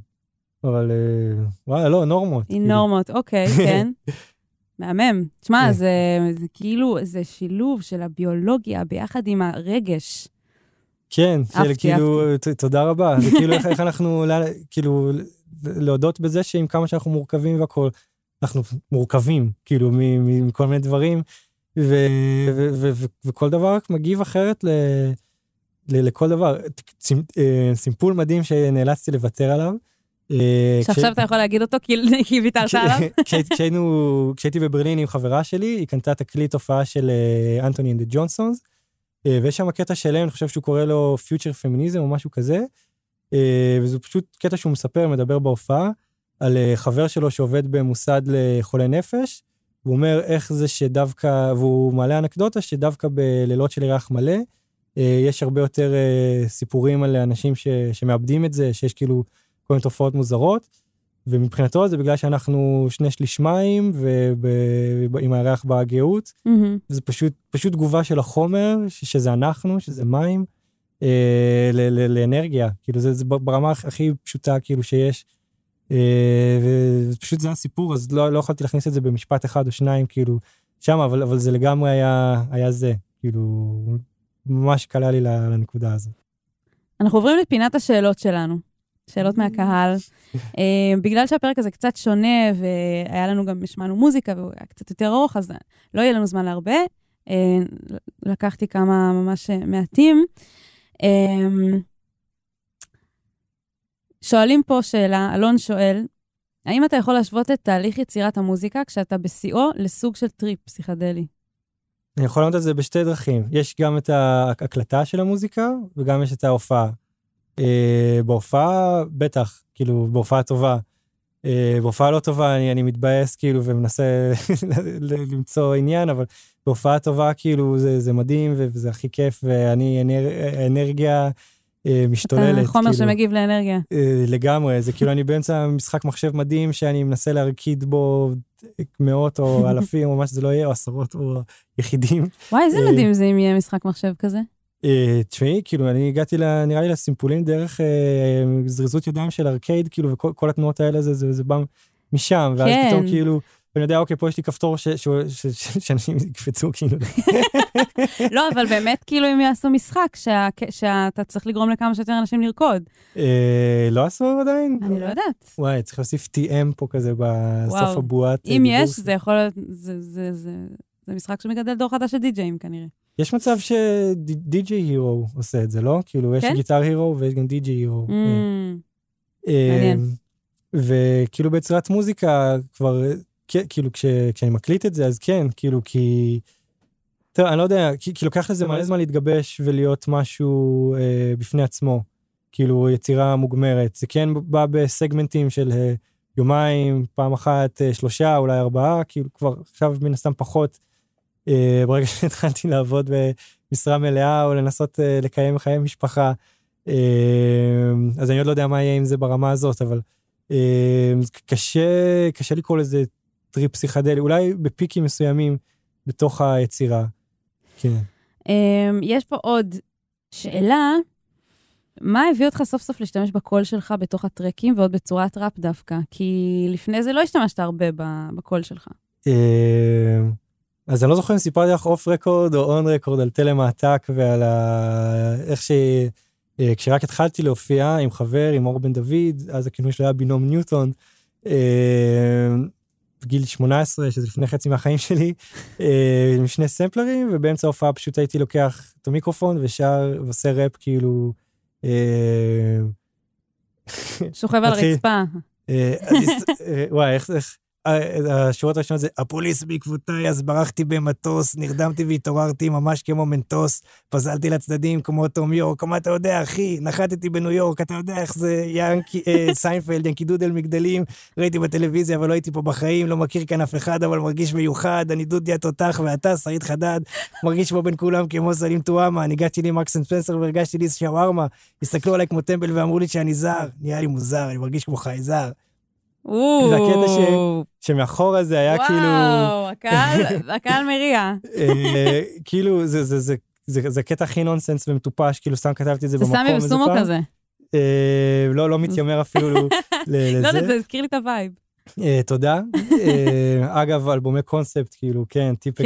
אבל וואלה, לא, נורמות. היא נורמות, אוקיי, כן. מהמם. תשמע, זה כאילו, זה שילוב של הביולוגיה ביחד עם הרגש. כן, של כאילו, תודה רבה. זה כאילו איך אנחנו, כאילו, להודות בזה שעם כמה שאנחנו מורכבים והכל, אנחנו מורכבים, כאילו, מכל מיני דברים, וכל דבר מגיב אחרת לכל דבר. סימפול מדהים שנאלצתי לוותר עליו. שעכשיו אתה יכול להגיד אותו כי ויתרת עליו? כשהייתי בברלין עם חברה שלי, היא קנתה תקליט הופעה של אנטוני אנד ג'ונסונס, ויש שם הקטע שלהם, אני חושב שהוא קורא לו פיוטר פמיניזם או משהו כזה, וזה פשוט קטע שהוא מספר, מדבר בהופעה, על חבר שלו שעובד במוסד לחולי נפש, הוא אומר איך זה שדווקא, והוא מעלה אנקדוטה, שדווקא בלילות של ירח מלא, יש הרבה יותר סיפורים על אנשים ש, שמאבדים את זה, שיש כאילו כל מיני תופעות מוזרות, ומבחינתו זה בגלל שאנחנו שני שליש מים, ועם הירח בהגאות, mm-hmm. זה פשוט, פשוט תגובה של החומר, ש, שזה אנחנו, שזה מים, אה, ל, ל, לאנרגיה, כאילו זה, זה ברמה הכי פשוטה כאילו שיש, ופשוט זה הסיפור, אז לא, לא יכולתי להכניס את זה במשפט אחד או שניים, כאילו, שם, אבל, אבל זה לגמרי היה, היה זה, כאילו, ממש קלה לי לנקודה הזאת. אנחנו עוברים לפינת השאלות שלנו, שאלות מהקהל, בגלל שהפרק הזה קצת שונה, והיה לנו גם, משמענו מוזיקה, והוא היה קצת יותר ארוך, אז לא יהיה לנו זמן להרבה, לקחתי כמה ממש מעטים, שואלים פה שאלה, אלון שואל, האם אתה יכול להשוות את תהליך יצירת המוזיקה כשאתה בסיאו לסוג של טריפ פסיכדלי? אני יכול לומר את זה בשתי דרכים. יש גם את ההקלטה של המוזיקה, וגם יש את ההופעה. אה, בהופעה, בטח, כאילו, בהופעה טובה. אה, בהופעה לא טובה, אני, אני מתבאס, כאילו, ומנסה למצוא עניין, אבל בהופעה טובה, כאילו, זה, זה מדהים, וזה הכי כיף, ואני, אנרגיה... משתוללת. אתה חומר כאילו, שמגיב לאנרגיה. לגמרי, זה כאילו אני באמצע משחק מחשב מדהים, שאני מנסה להרקיד בו מאות או אלפים, או מה שזה לא יהיה, או עשרות או יחידים. וואי, איזה מדהים זה אם יהיה משחק מחשב כזה? תשמעי, כאילו, אני הגעתי, נראה לי לסימפולים דרך זריזות ידיים של ארקייד, כאילו, וכל התנועות האלה, זה בא משם, ואז פתאום כאילו... ואני יודע, אוקיי, פה יש לי כפתור שאנשים יקפצו, כאילו. לא, אבל באמת, כאילו, אם יעשו משחק, שאתה צריך לגרום לכמה שיותר אנשים לרקוד. לא עשו עדיין? אני לא יודעת. וואי, צריך להוסיף טי אם פה כזה, בסוף הבועת. אם יש, זה יכול להיות, זה משחק שמגדל דור חדש של די-ג'אים, כנראה. יש מצב שדי-ג'יי הירו עושה את זה, לא? כאילו, יש גיטר הירו ויש גם די-ג'יי הירו. מעניין. וכאילו, ביצירת מוזיקה כבר... כאילו, כשאני מקליט את זה, אז כן, כאילו, כי... טוב, אני לא יודע, כי לוקח לזה מלא זמן להתגבש ולהיות משהו בפני עצמו. כאילו, יצירה מוגמרת. זה כן בא בסגמנטים של יומיים, פעם אחת, שלושה, אולי ארבעה, כאילו, כבר עכשיו מן הסתם פחות, ברגע שהתחלתי לעבוד במשרה מלאה, או לנסות לקיים חיי משפחה. אז אני עוד לא יודע מה יהיה עם זה ברמה הזאת, אבל קשה, קשה לקרוא לזה טריפ פסיכדלי, אולי בפיקים מסוימים בתוך היצירה. כן. יש פה עוד שאלה, מה הביא אותך סוף סוף להשתמש בקול שלך בתוך הטרקים, ועוד בצורת ראפ דווקא? כי לפני זה לא השתמשת הרבה בקול שלך. אז אני לא זוכר אם סיפרתי לך אוף רקורד או און רקורד על תלם העתק, ועל איך ש... כשרק התחלתי להופיע עם חבר, עם אור בן דוד, אז הכינוי שלו היה בינום ניוטון, בגיל שמונה עשרה, שזה לפני חצי מהחיים שלי, עם שני סמפלרים, ובאמצע ההופעה פשוט הייתי לוקח את המיקרופון, ושר ועושה ראפ כאילו... שוכב על רצפה. וואי, איך... השורות הראשונות זה, הפוליס בעקבותיי, אז ברחתי במטוס, נרדמתי והתעוררתי ממש כמו מנטוס, פזלתי לצדדים כמו תום יורק, מה אתה יודע אחי, נחתתי בניו יורק, אתה יודע איך זה, ינקי, סיינפלד, ינקי דודל מגדלים, ראיתי בטלוויזיה, אבל לא הייתי פה בחיים, לא מכיר כאן אף אחד, אבל מרגיש מיוחד, אני דודיה תותח, ואתה שריד חדד, מרגיש בו בין כולם כמו סלים טועמה, אני הגעתי לי מקס ספנסר והרגשתי לי שווארמה, הסתכלו עליי כמו טמבל ואמרו לי שאני זר, נהיה לי מוזר, אני מרגיש כמו חייזר. והקטע ש... שמאחור הזה היה וואו, כאילו... וואו, הקהל, הקהל מריע. כאילו, זה, זה, זה, זה, זה, זה קטע הכי נונסנס ומטופש, כאילו סתם כתבתי את זה במקום. זה סתם עם סומו כזה. לא מתיימר אפילו לזה. לא, זה הזכיר לי את הווייב. תודה. אגב, אלבומי קונספט, כאילו, כן, טיפקס,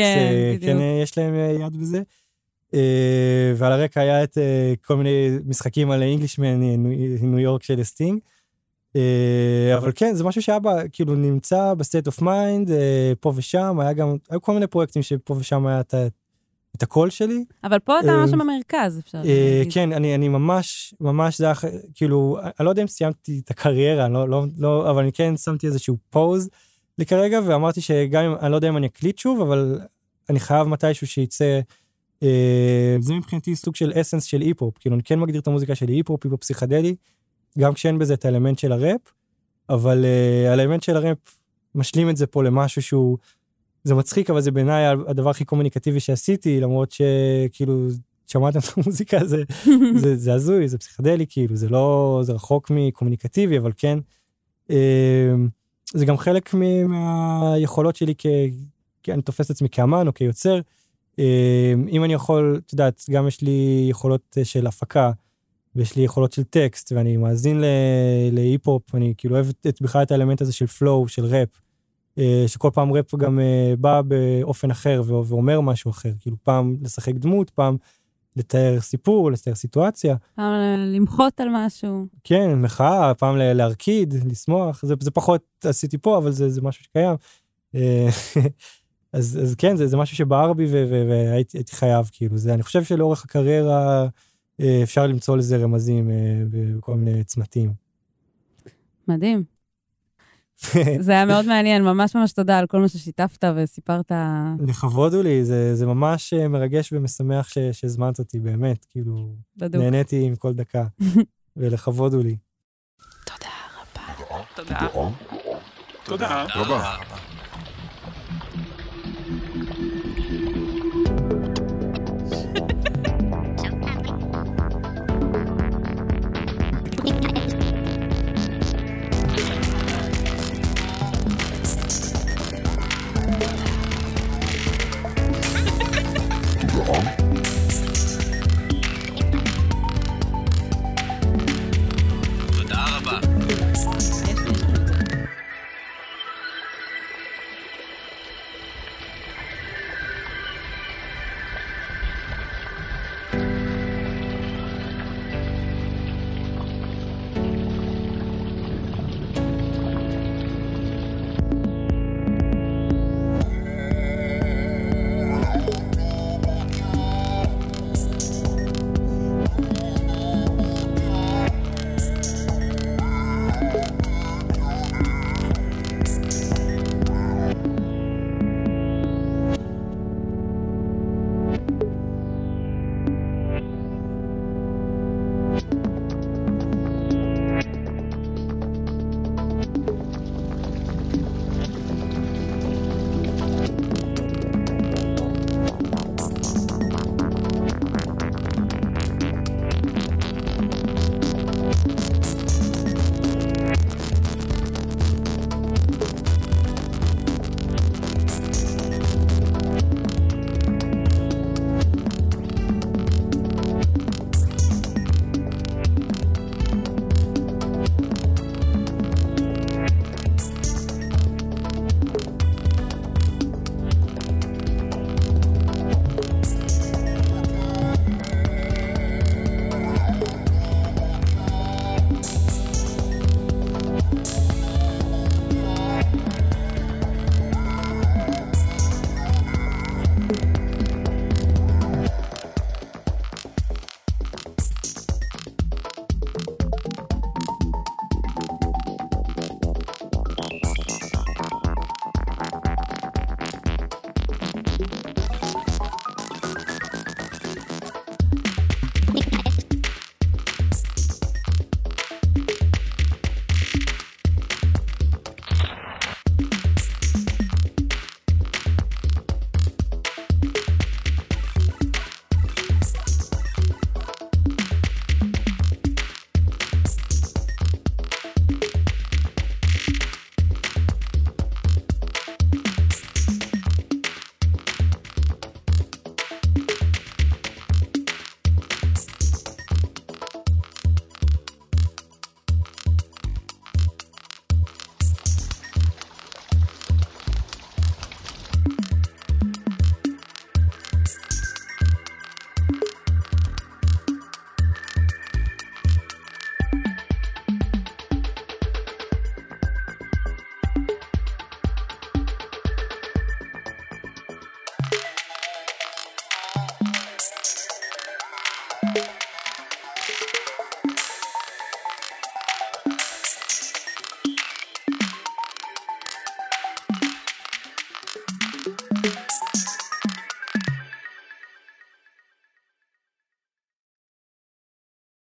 כן, יש להם יד בזה. ועל הרקע היה את כל מיני משחקים על אינגלישמן, ניו יורק של סטינג. אבל כן, זה משהו שהיה כאילו נמצא בסטייט אוף מיינד, פה ושם, היה גם, היו כל מיני פרויקטים שפה ושם היה את ה... את הקול שלי. אבל פה אתה ממש במרכז, אפשר להגיד. כן, אני ממש, ממש, זה כאילו, אני לא יודע אם סיימתי את הקריירה, אבל אני כן שמתי איזשהו פוז לכרגע, ואמרתי שגם, אני לא יודע אם אני אקליט שוב, אבל אני חייב מתישהו שייצא, זה מבחינתי סוג של אסנס של היפ-הופ, כאילו אני כן מגדיר את המוזיקה שלי, היפ-הופ, היפ-הופ פסיכדלי, גם כשאין בזה את האלמנט של הראפ, אבל האלמנט של הראפ משלים את זה פה למשהו שהוא, זה מצחיק, אבל זה בעיניי הדבר הכי קומוניקטיבי שעשיתי, למרות שכאילו, שמעתם את המוזיקה, זה הזוי, זה פסיכדלי, כאילו, זה לא, זה רחוק מקומוניקטיבי, אבל כן, זה גם חלק מהיכולות שלי, אני תופס את עצמי כאמן או כיוצר, אם אני יכול, אתה יודע, גם יש לי יכולות של הפקה, ויש לי יכולות של טקסט, ואני מאזין להיפ-הופ, אני כאילו אוהב בכלל את האלמנט הזה של פלואו, של ראפ, שכל פעם ראפ גם בא באופן אחר ואומר משהו אחר, כאילו פעם לשחק דמות, פעם לתאר סיפור, לתאר סיטואציה. פעם למחות על משהו. כן, מחאה, פעם להרקיד, לשמוח, זה פחות עשיתי פה, אבל זה משהו שקיים. אז כן, זה משהו שבער בי והייתי חייב, כאילו, אני חושב שלאורך הקריירה אפשר למצוא לזה רמזים בכל מיני צמתים. מדהים. זה היה מאוד מעניין, ממש ממש תודה על כל מה ששיתפת וסיפרת. לכבוד הוא לי, זה, זה ממש מרגש ומשמח ש, שזמנת אותי, באמת, כאילו, בדוק. נהניתי עם כל דקה, ולכבוד הוא לי. תודה רבה. תודה. תודה. תודה.